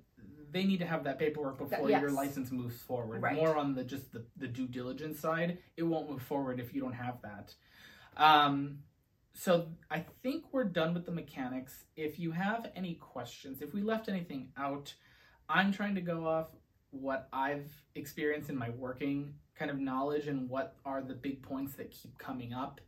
they need to have that paperwork before that, yes. your license moves forward. Right. More on the just the, the due diligence side. It won't move forward if you don't have that. Um, so I think we're done with the mechanics. If you have any questions, if we left anything out, I'm trying to go off what I've experienced in my working kind of knowledge and what are the big points that keep coming up.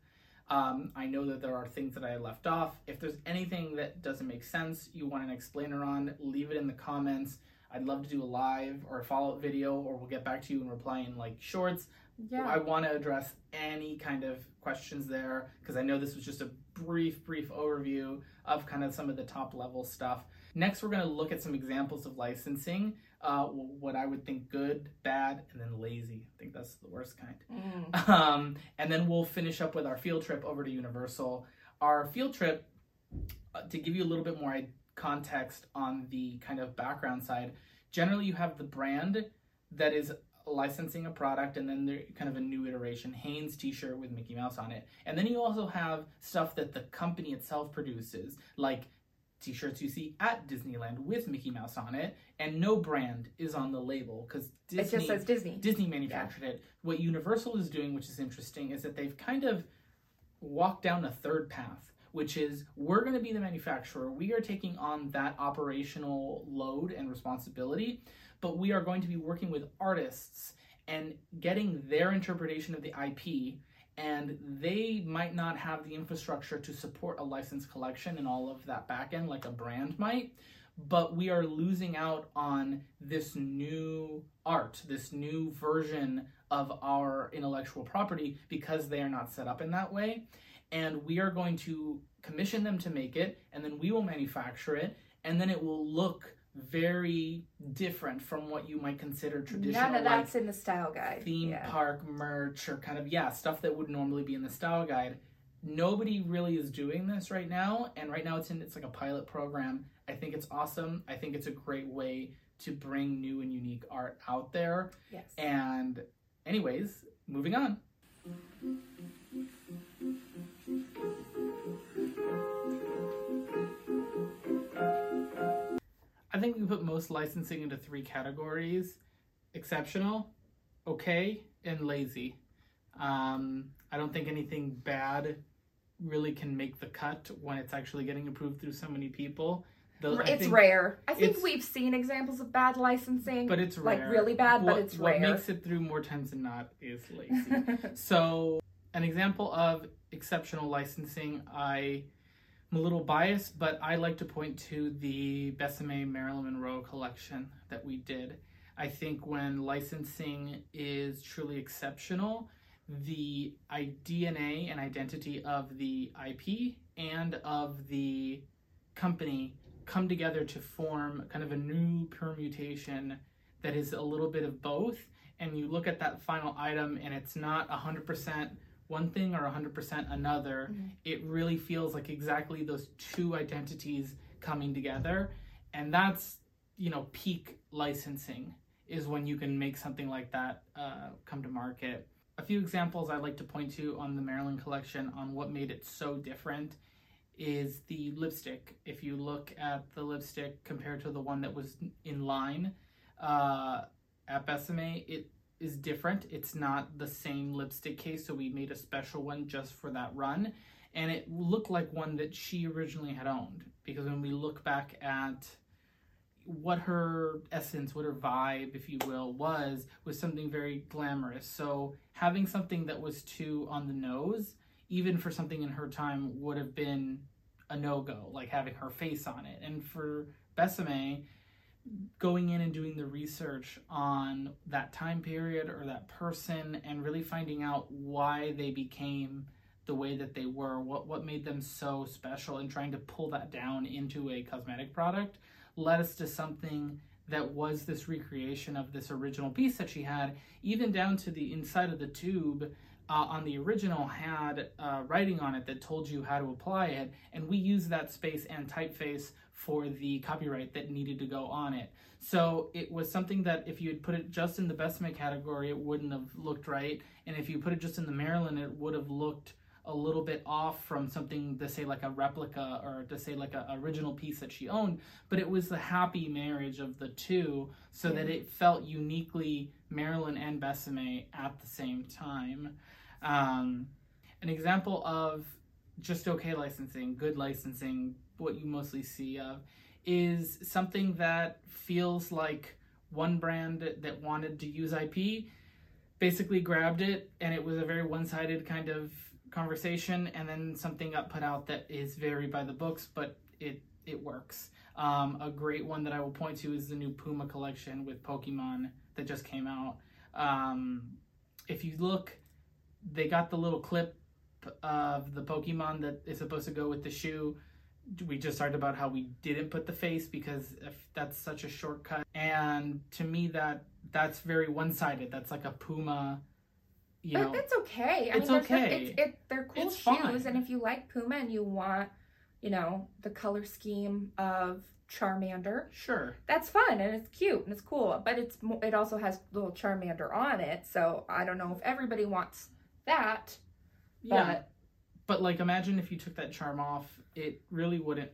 Um, I know that there are things that I left off. If there's anything that doesn't make sense, you want an explainer on, leave it in the comments. I'd love to do a live or a follow-up video, or we'll get back to you and reply in like shorts. Yeah. I want to address any kind of questions there, because I know this was just a brief, brief overview of kind of some of the top level stuff. Next, we're going to look at some examples of licensing. Uh, what I would think good, bad, and then lazy. I think that's the worst kind. Mm. Um, and then we'll finish up with our field trip over to Universal. Our field trip, uh, to give you a little bit more context on the kind of background side, generally you have the brand that is licensing a product, and then they're kind of a new iteration, Hanes t-shirt with Mickey Mouse on it. And then you also have stuff that the company itself produces, like t-shirts you see at Disneyland with Mickey Mouse on it, and no brand is on the label because Disney it just says Disney. Disney manufactured yeah. it. What Universal is doing, which is interesting, is that they've kind of walked down a third path, which is we're going to be the manufacturer. We are taking on that operational load and responsibility, but we are going to be working with artists and getting their interpretation of the I P. And they might not have the infrastructure to support a license collection and all of that back end like a brand might, but we are losing out on this new art, this new version of our intellectual property because they are not set up in that way. And we are going to commission them to make it, and then we will manufacture it, and then it will look very different from what you might consider traditional. None of that's like in the style guide. Theme yeah. park merch or kind of, yeah, stuff that would normally be in the style guide. Nobody really is doing this right now. And right now it's in, it's like a pilot program. I think it's awesome. I think it's a great way to bring new and unique art out there. Yes. And anyways, moving on. I think we put most licensing into three categories: exceptional, okay, and lazy. Um, I don't think anything bad really can make the cut when it's actually getting approved through so many people. The, it's I think, rare. I think we've seen examples of bad licensing. But it's rare. Like really bad, what, but it's what rare. What makes it through more times than not is lazy. So an example of exceptional licensing, I... I'm a little biased, but I like to point to the Bessemer Marilyn Monroe collection that we did. I think when licensing is truly exceptional, the D N A and identity of the I P and of the company come together to form kind of a new permutation that is a little bit of both. And you look at that final item and it's not one hundred percent one thing or one hundred percent another. Mm-hmm. It really feels like exactly those two identities coming together. And that's, you know, peak licensing is when you can make something like that uh, come to market. A few examples I'd like to point to on the Maryland collection on what made it so different is the lipstick. If you look at the lipstick compared to the one that was in line uh, at Besame, it is different. It's not the same lipstick case, so we made a special one just for that run. and it looked like one that she originally had owned. Because when we look back at what her essence, what her vibe, if you will, was, was something very glamorous. So having something that was too on the nose, even for something in her time, would have been a no-go, like having her face on it. And for Besame, going in and doing the research on that time period or that person and really finding out why they became the way that they were, what what made them so special, and trying to pull that down into a cosmetic product led us to something that was this recreation of this original piece that she had, even down to the inside of the tube. Uh, on the original had uh, writing on it that told you how to apply it, and we used that space and typeface for the copyright that needed to go on it. So it was something that if you had put it just in the Bessemer category, it wouldn't have looked right, and if you put it just in the Marilyn, it would have looked a little bit off from something to say like a replica or to say like a original piece that she owned. But it was the happy marriage of the two, so yeah. that it felt uniquely Marilyn and Besame at the same time. Um, an example of just okay licensing, good licensing, what you mostly see of, is something that feels like one brand that wanted to use I P basically grabbed it, and it was a very one-sided kind of conversation, and then something got put out that is very by the books, but it it works. Um, a great one that I will point to is the new Puma collection with Pokemon that just came out. Um, if you look, they got the little clip of the Pokemon that is supposed to go with the shoe. We just talked about how we didn't put the face because if that's such a shortcut. And to me, that that's very one-sided. That's like a Puma, you but know. But that's okay. I it's mean, okay. It's, it, they're cool it's shoes. Fine. And if you like Puma and you want, you know, the color scheme of Charmander. Sure. That's fun and it's cute and it's cool. But it's it also has little Charmander on it. So I don't know if everybody wants that. But... Yeah. But like, imagine if you took that charm off, it really wouldn't.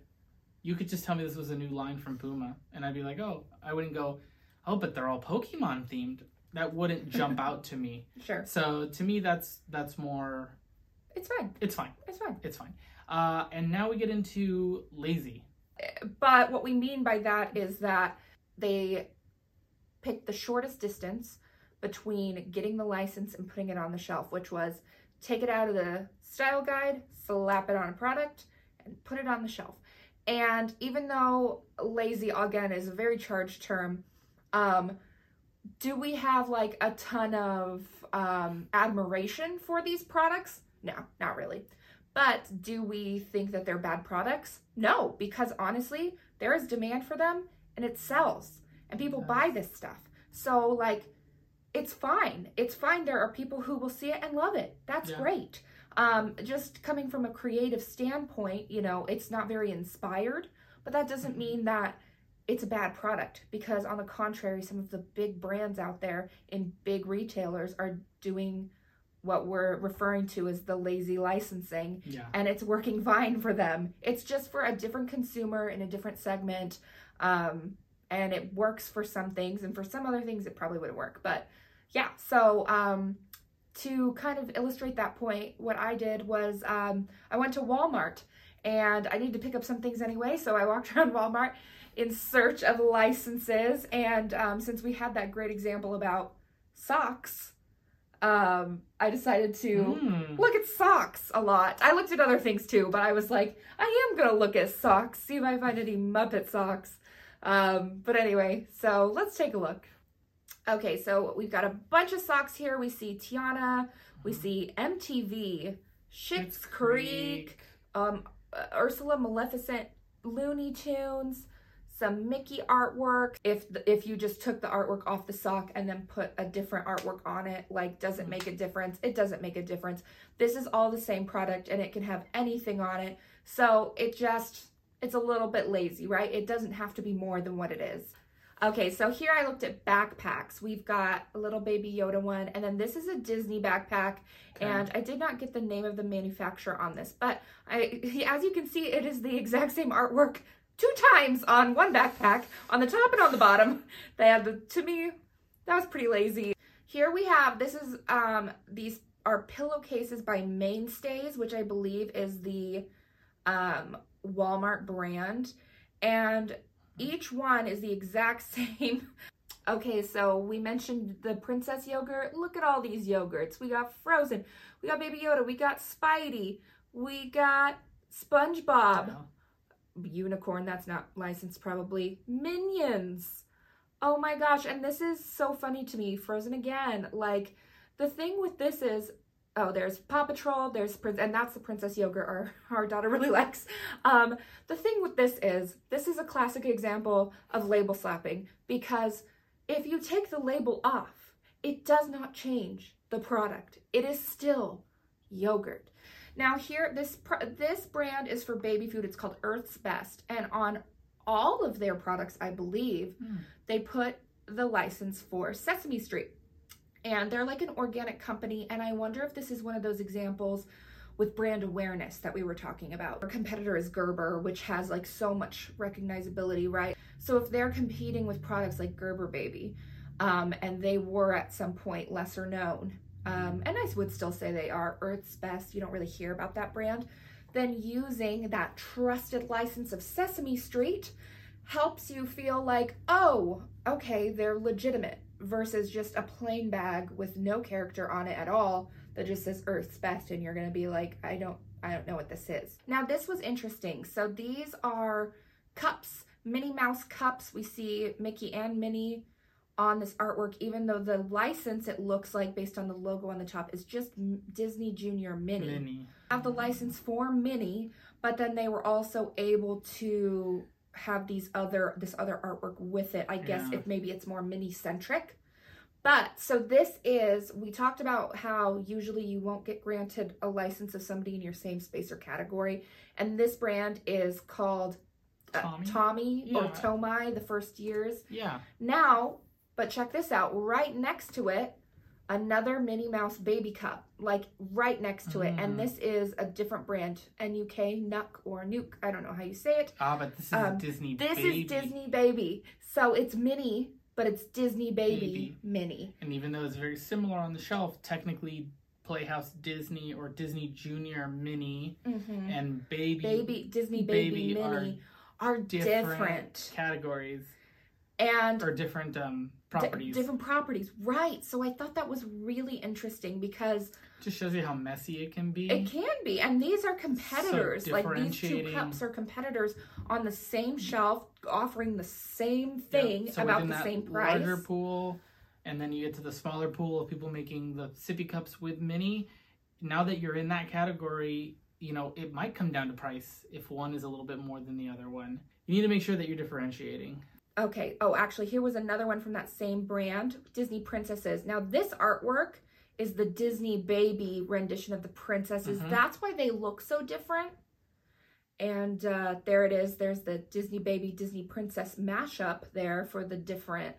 You could just tell me this was a new line from Puma, and I'd be like, oh, I wouldn't go, oh, but they're all Pokemon themed. That wouldn't jump out to me. Sure. So to me, that's that's more. It's fine. It's fine. It's fine. It's fine. Uh, and now we get into lazy. But what we mean by that is that they picked the shortest distance between getting the license and putting it on the shelf, which was take it out of the style guide, slap it on a product, and put it on the shelf. And even though lazy, again, is a very charged term, um, do we have like a ton of um, admiration for these products? No, not really. But do we think that they're bad products? No, because honestly, there is demand for them and it sells and people yes. buy this stuff. So like, it's fine. It's fine. There are people who will see it and love it. That's yeah. great. Um, just coming from a creative standpoint, you know, it's not very inspired, but that doesn't mean that it's a bad product, because on the contrary, some of the big brands out there in big retailers are doing what we're referring to as the lazy licensing, yeah. and it's working fine for them. It's just for a different consumer in a different segment, um, and it works for some things, and for some other things it probably wouldn't work, but yeah. So um, to kind of illustrate that point, what I did was um, I went to Walmart, and I needed to pick up some things anyway, so I walked around Walmart in search of licenses, and um, since we had that great example about socks, Um, I decided to mm. look at socks a lot. I looked at other things too, but I was like, I am going to look at socks, see if I find any Muppet socks. Um, but anyway, so let's take a look. Okay, so we've got a bunch of socks here. We see Tiana, we see M T V, Schitt's Creek, Creek. Um, Ursula Maleficent, Looney Tunes, some Mickey artwork. If the, if you just took the artwork off the sock and then put a different artwork on it, like, does it make a difference? It doesn't make a difference. This is all the same product and it can have anything on it. So it just, it's a little bit lazy, right? It doesn't have to be more than what it is. Okay, so here I looked at backpacks. We've got a little Baby Yoda one, and then this is a Disney backpack, okay. and I did not get the name of the manufacturer on this, but I, as you can see, it is the exact same artwork two times on one backpack, on the top and on the bottom. They had the, to me, that was pretty lazy. Here we have, this is um, these are pillowcases by Mainstays, which I believe is the um, Walmart brand. And each one is the exact same. Okay, so we mentioned the princess yogurt. Look at all these yogurts. We got Frozen. We got Baby Yoda. We got Spidey. We got SpongeBob. Oh. Unicorn, that's not licensed probably. Minions. Oh my gosh, and this is so funny to me. Frozen again. Like, the thing with this is, oh, there's Paw Patrol, there's Prince, and that's the princess yogurt our, our daughter really likes. Um, the thing with this is, this is a classic example of label slapping, because if you take the label off, it does not change the product. It is still yogurt. Now here, this this brand is for baby food. It's called Earth's Best. And on all of their products, I believe, mm. they put the license for Sesame Street. And they're like an organic company. And I wonder if this is one of those examples with brand awareness that we were talking about. Our competitor is Gerber, which has like so much recognizability, right? So if they're competing with products like Gerber Baby, um, and they were at some point lesser known, Um, and I would still say they are Earth's Best, you don't really hear about that brand, then using that trusted license of Sesame Street helps you feel like, oh, okay, they're legitimate, versus just a plain bag with no character on it at all that just says Earth's Best, and you're going to be like, I don't, I don't know what this is. Now, this was interesting. So these are cups, Minnie Mouse cups. We see Mickey and Minnie on this artwork, even though the license, it looks like, based on the logo on the top, is just Disney Junior Mini. Mini. Have the license for Mini, but then they were also able to have these other this other artwork with it. I guess yeah. If maybe it's more Mini centric. But so this is, we talked about how usually you won't get granted a license of somebody in your same space or category, and this brand is called uh, Tommy, Tommy yeah. or Tomai, the first years. Yeah. Now. But check this out, right next to it, another Minnie Mouse baby cup, like right next to mm. it. And this is a different brand, N U K, Nuck or Nuke. I don't know how you say it. Ah, but this is um, Disney this Baby. This is Disney Baby. So it's Minnie, but it's Disney Baby, Baby Minnie. And even though it's very similar on the shelf, technically Playhouse Disney or Disney Junior Minnie mm-hmm. and Baby. Baby Disney Baby, Baby Minnie are, are different, different categories. And or different um properties. D- different properties, right. So I thought that was really interesting, because just shows you how messy it can be. It can be. And these are competitors. So like these two cups are competitors on the same shelf offering the same thing yep. so about the same price. Larger pool, and then you get to the smaller pool of people making the sippy cups with Minnie. Now that you're in that category, you know, it might come down to price if one is a little bit more than the other one. You need to make sure that you're differentiating. Okay, oh, actually, here was another one from that same brand, Disney Princesses. Now, this artwork is the Disney Baby rendition of the princesses. Mm-hmm. That's why they look so different. And uh, there it is. There's the Disney Baby, Disney Princess mashup there for the different.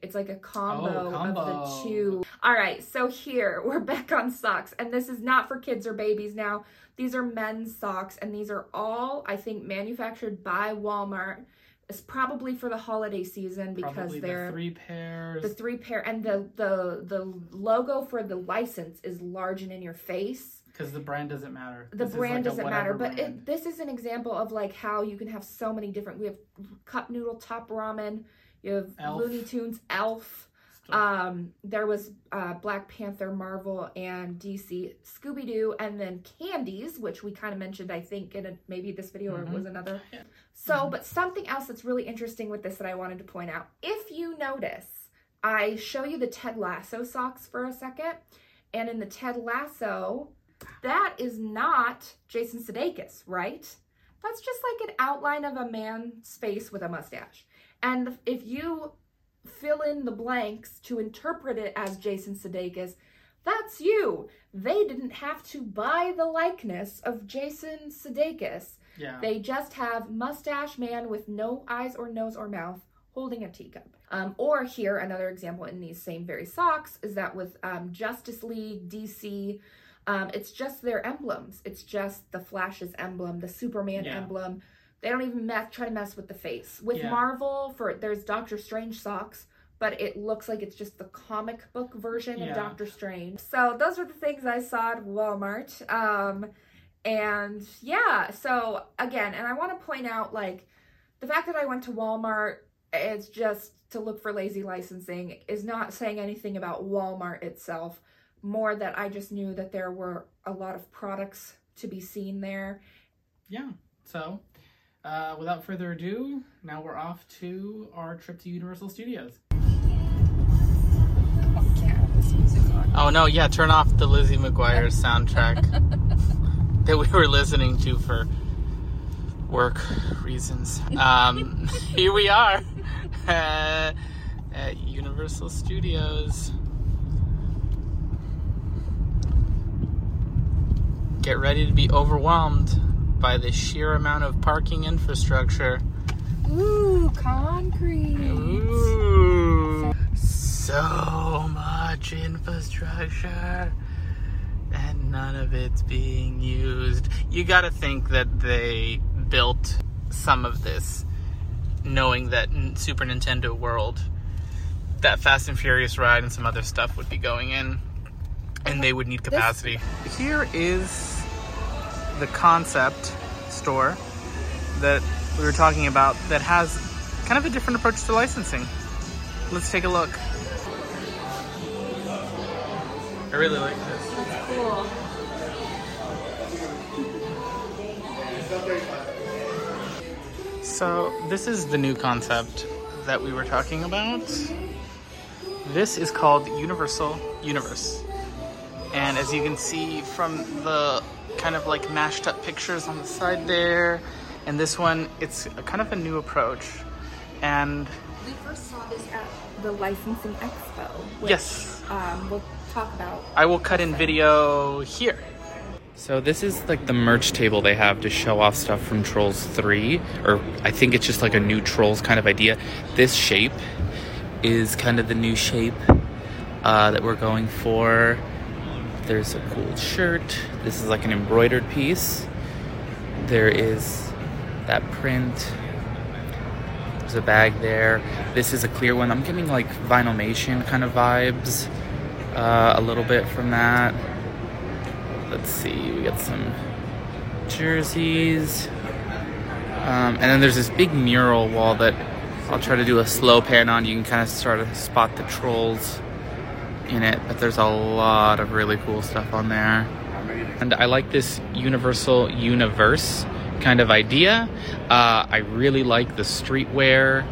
It's like a combo, oh, combo. of the two. All right, so here, we're back on socks. And this is not for kids or babies now. These are men's socks. And these are all, I think, manufactured by Walmart. It's probably for the holiday season, because probably they're the three pairs. The three pair and the the the logo for the license is large and in your face. Because the brand doesn't matter. The this brand like doesn't matter, but it, this is an example of like how you can have so many different. We have cup noodle, top ramen. You have Elf. Looney Tunes, Elf. Um, there was uh, Black Panther, Marvel, and D C, Scooby-Doo, and then candies, which we kind of mentioned, I think, in a, maybe this video mm-hmm. or it was another. Yeah. So, mm-hmm. but something else that's really interesting with this that I wanted to point out. If you notice, I show you the Ted Lasso socks for a second, and in the Ted Lasso, that is not Jason Sudeikis, right? That's just like an outline of a man's face with a mustache. And if you fill in the blanks to interpret it as Jason Sudeikis, that's you. They didn't have to buy the likeness of Jason Sudeikis. Yeah. They just have mustache man with no eyes or nose or mouth holding a teacup. Um, or here, another example in these same very socks is that with um, Justice League, D C, um, it's just their emblems. It's just the Flash's emblem, the Superman yeah. emblem. They don't even mess, try to mess with the face. With yeah. Marvel, for there's Doctor Strange socks, but it looks like it's just the comic book version yeah. of Doctor Strange. So those were the things I saw at Walmart. Um, and yeah, so again, and I want to point out, like, the fact that I went to Walmart, it's just to look for lazy licensing, is not saying anything about Walmart itself. More that I just knew that there were a lot of products to be seen there. Yeah, so uh, without further ado, now we're off to our trip to Universal Studios. Oh, can't have this music on. Oh no, yeah, turn off the Lizzie McGuire soundtrack that we were listening to for work reasons. Um, here we are uh, at Universal Studios. Get ready to be overwhelmed by the sheer amount of parking infrastructure. Ooh, concrete. Ooh. So much infrastructure and none of it's being used. You gotta think that they built some of this knowing that Super Nintendo World, that Fast and Furious ride and some other stuff would be going in. And they would need capacity. This... Here is the concept store that we were talking about that has kind of a different approach to licensing. Let's take a look. I really like this. That's cool. So this is the new concept that we were talking about. This is called Universal Universe. And as you can see from the kind of like mashed up pictures on the side there, and this one, it's a kind of a new approach. And we first saw this at the Licensing Expo, which yes. um, we'll talk about. I will cut in video here. So this is like the merch table they have to show off stuff from Trolls three, or I think it's just like a new Trolls kind of idea. This shape is kind of the new shape uh, that we're going for. There's a cool shirt. This is like an embroidered piece. There is that print. There's a bag there. This is a clear one. I'm getting like Vinylmation kind of vibes uh, a little bit from that. Let's see, we got some jerseys. Um, and then there's this big mural wall that I'll try to do a slow pan on. You can kind of start to spot the trolls in it, but there's a lot of really cool stuff on there. And I like this Universal Universe kind of idea. Uh, I really like the streetwear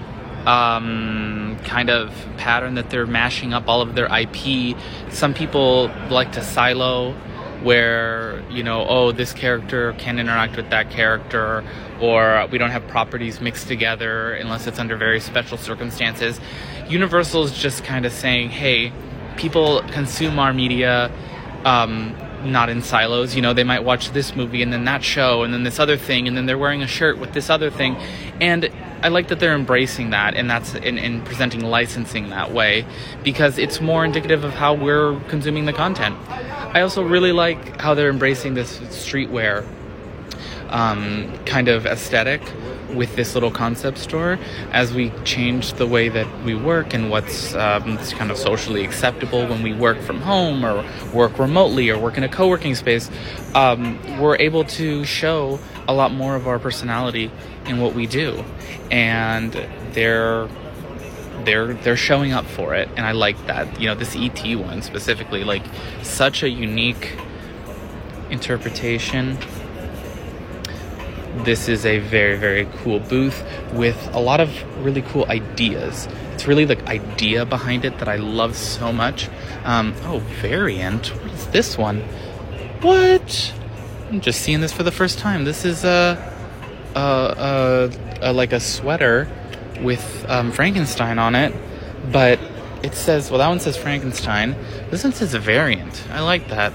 um, kind of pattern that they're mashing up all of their I P. Some people like to silo where, you know, oh, this character can interact with that character, or we don't have properties mixed together unless it's under very special circumstances. Universal's just kind of saying, hey, people consume our media um, not in silos. You know, they might watch this movie and then that show and then this other thing and then they're wearing a shirt with this other thing. And I like that they're embracing that and that's in, in presenting licensing that way because it's more indicative of how we're consuming the content. I also really like how they're embracing this streetwear um, kind of aesthetic with this little concept store as we change the way that we work and what's um, kind of socially acceptable when we work from home or work remotely or work in a co-working space. Um, we're able to show a lot more of our personality in what we do, and they're they're they're showing up for it, and I like that. You know, this E T one specifically, like such a unique interpretation. This is a very, very cool booth with a lot of really cool ideas. It's really the idea behind it that I love so much. Um, oh, Variant. What is this one? What? I'm just seeing this for the first time. This is a, a, a, a like a sweater with um, Frankenstein on it, but it says, well, that one says Frankenstein. This one says Variant. I like that.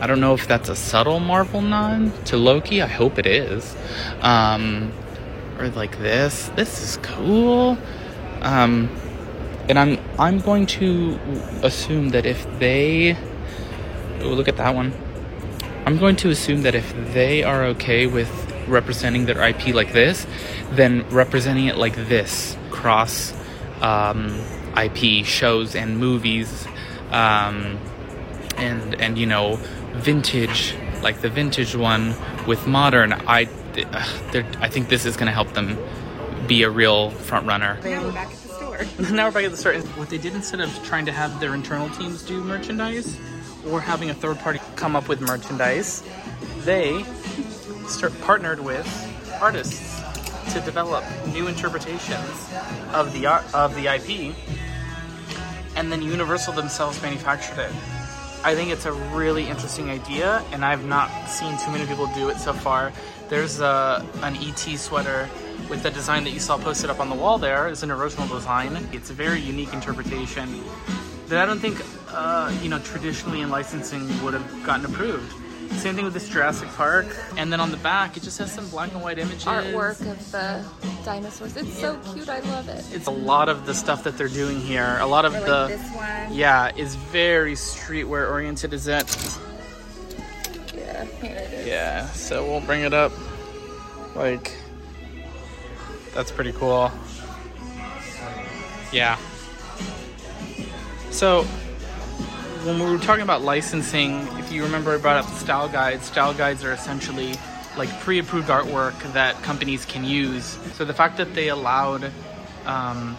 I don't know if that's a subtle Marvel nod to Loki. I hope it is. Um, or like this. This is cool. Um, and I'm I'm going to assume that if they... Oh, look at that one. I'm going to assume that if they are okay with representing their I P like this, then representing it like this cross um, I P shows and movies, um, and and you know, vintage, like the vintage one with modern. I I think this is going to help them be a real front runner. Now we're back at the store. Now we're back at the store. And what they did, instead of trying to have their internal teams do merchandise or having a third party come up with merchandise, they start partnered with artists to develop new interpretations of the of the I P, and then Universal themselves manufactured it. I think it's a really interesting idea, and I've not seen too many people do it so far. There's a, an E T sweater with the design that you saw posted up on the wall there. It's an original design. It's a very unique interpretation that I don't think, uh, you know, traditionally in licensing would have gotten approved. Same thing with this Jurassic Park. And then on the back, it just has some black and white images. Artwork of the dinosaurs. It's yeah. so cute. I love it. It's a lot of the stuff that they're doing here. A lot of like the... this one. Yeah, is very streetwear oriented. Is that... Yeah, here it is. Yeah, so we'll bring it up. Like, that's pretty cool. Yeah. So... when we were talking about licensing, if you remember, I brought up style guides. Style guides are essentially like pre-approved artwork that companies can use. So the fact that they allowed um,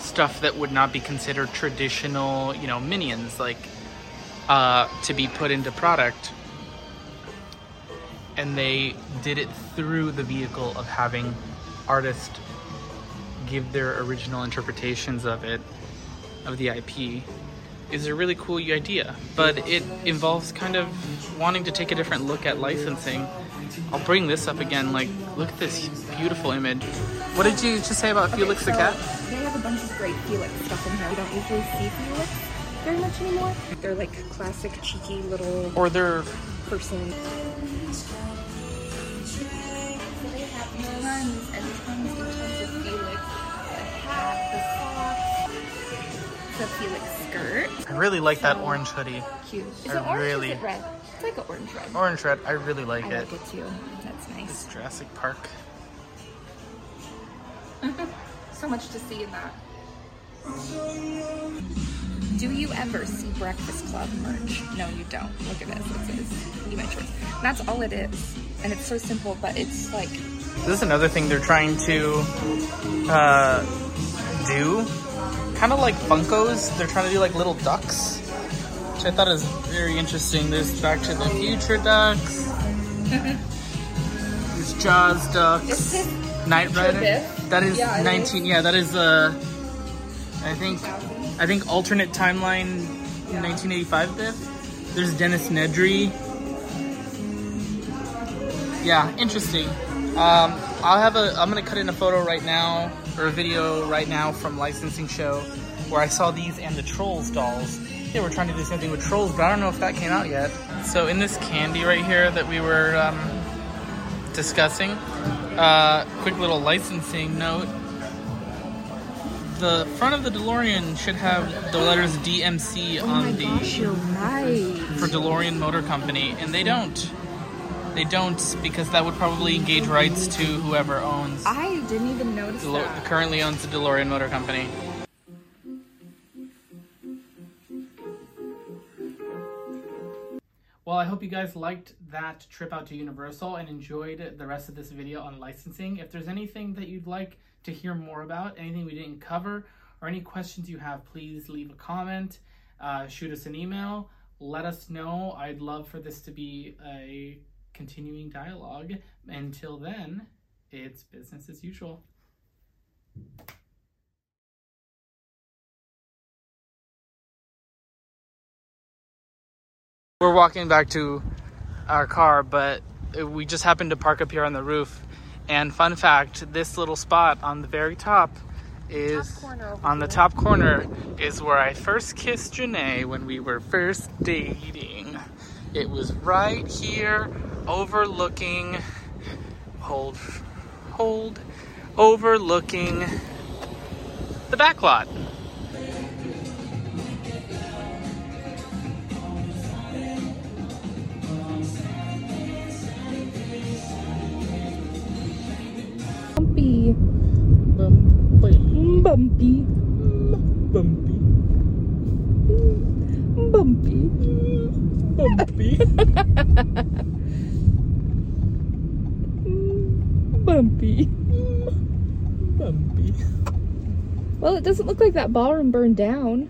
stuff that would not be considered traditional, you know, Minions, like, uh, to be put into product, and they did it through the vehicle of having artists give their original interpretations of it, of the I P. Is a really cool idea, but it involves kind of wanting to take a different look at licensing. I'll bring this up again. Like, look at this beautiful image. What did you just say about okay, Felix so the cat? They have a bunch of great Felix stuff in here. We don't usually see Felix very much anymore. They're like classic cheeky little or they're person. So they have tons and tons and tons of Felix. The hat, the socks, the Felix. I really like so that orange hoodie. Cute. Is I it orange really, or is it red? It's like an orange red. Orange red. I really like I it. I like it too. That's nice. It's Jurassic Park. So much to see in that. Do you ever see Breakfast Club merch? No, you don't. Look at this. It says, "Be my choice." And that's all it is. And it's so simple, but it's like... This is another thing they're trying to uh, do. Kind of like Funkos, they're trying to do like little ducks, which I thought is very interesting. There's Back to the Future ducks, there's Jaws ducks, Knight Rider. That is yeah, nineteen. Is. Yeah, that is uh, I think, I think alternate timeline, yeah. nineteen eighty-five Biff. There's Dennis Nedry. Yeah, interesting. Um, I'll have a. I'm gonna cut in a photo right now. Or a video right now from licensing show where I saw these and the Trolls dolls. They were trying to do the same thing with Trolls, but I don't know if that came out yet. So in this candy right here that we were um, discussing, uh, quick little licensing note. The front of the DeLorean should have the letters D M C oh on the gosh, you're right. for DeLorean Motor Company, and they don't. They don't, because that would probably engage rights to whoever owns... I didn't even notice DeLo- that. Currently owns the DeLorean Motor Company. Well, I hope you guys liked that trip out to Universal and enjoyed the rest of this video on licensing. If there's anything that you'd like to hear more about, anything we didn't cover, or any questions you have, please leave a comment, uh, shoot us an email, let us know. I'd love for this to be a... continuing dialogue. Until then, it's business as usual. We're walking back to our car, but we just happened to park up here on the roof. And fun fact, this little spot on the very top is top on the top corner is where I first kissed Janae when we were first dating. It was right here, overlooking, hold, hold, overlooking the back lot. Bumpy. Bumpy. Bumpy. Bumpy. Bumpy. Bumpy. Bumpy. Bumpy. Well, it doesn't look like that ballroom burned down.